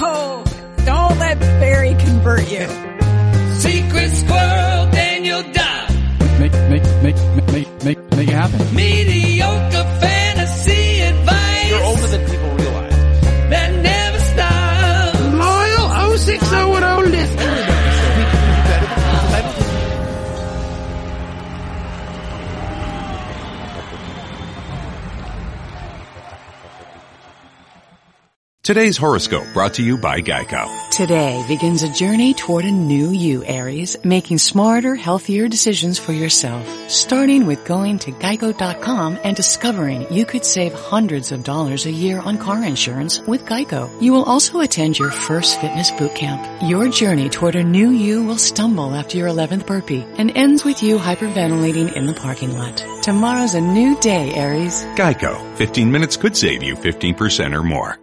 Oh, don't let Barry convert you. Secret Squirrel, Daniel Dunn. Make, make, make, make, make, make it happen. Mediocre fantasy advice. You're older than people realize. That never stops. Loyal oh six oh one oh listeners. Today's horoscope brought to you by Geico. Today begins a journey toward a new you, Aries, making smarter, healthier decisions for yourself. Starting with going to Geico dot com and discovering you could save hundreds of dollars a year on car insurance with Geico. You will also attend your first fitness boot camp. Your journey toward a new you will stumble after your eleventh burpee and ends with you hyperventilating in the parking lot. Tomorrow's a new day, Aries. Geico. fifteen minutes could save you fifteen percent or more.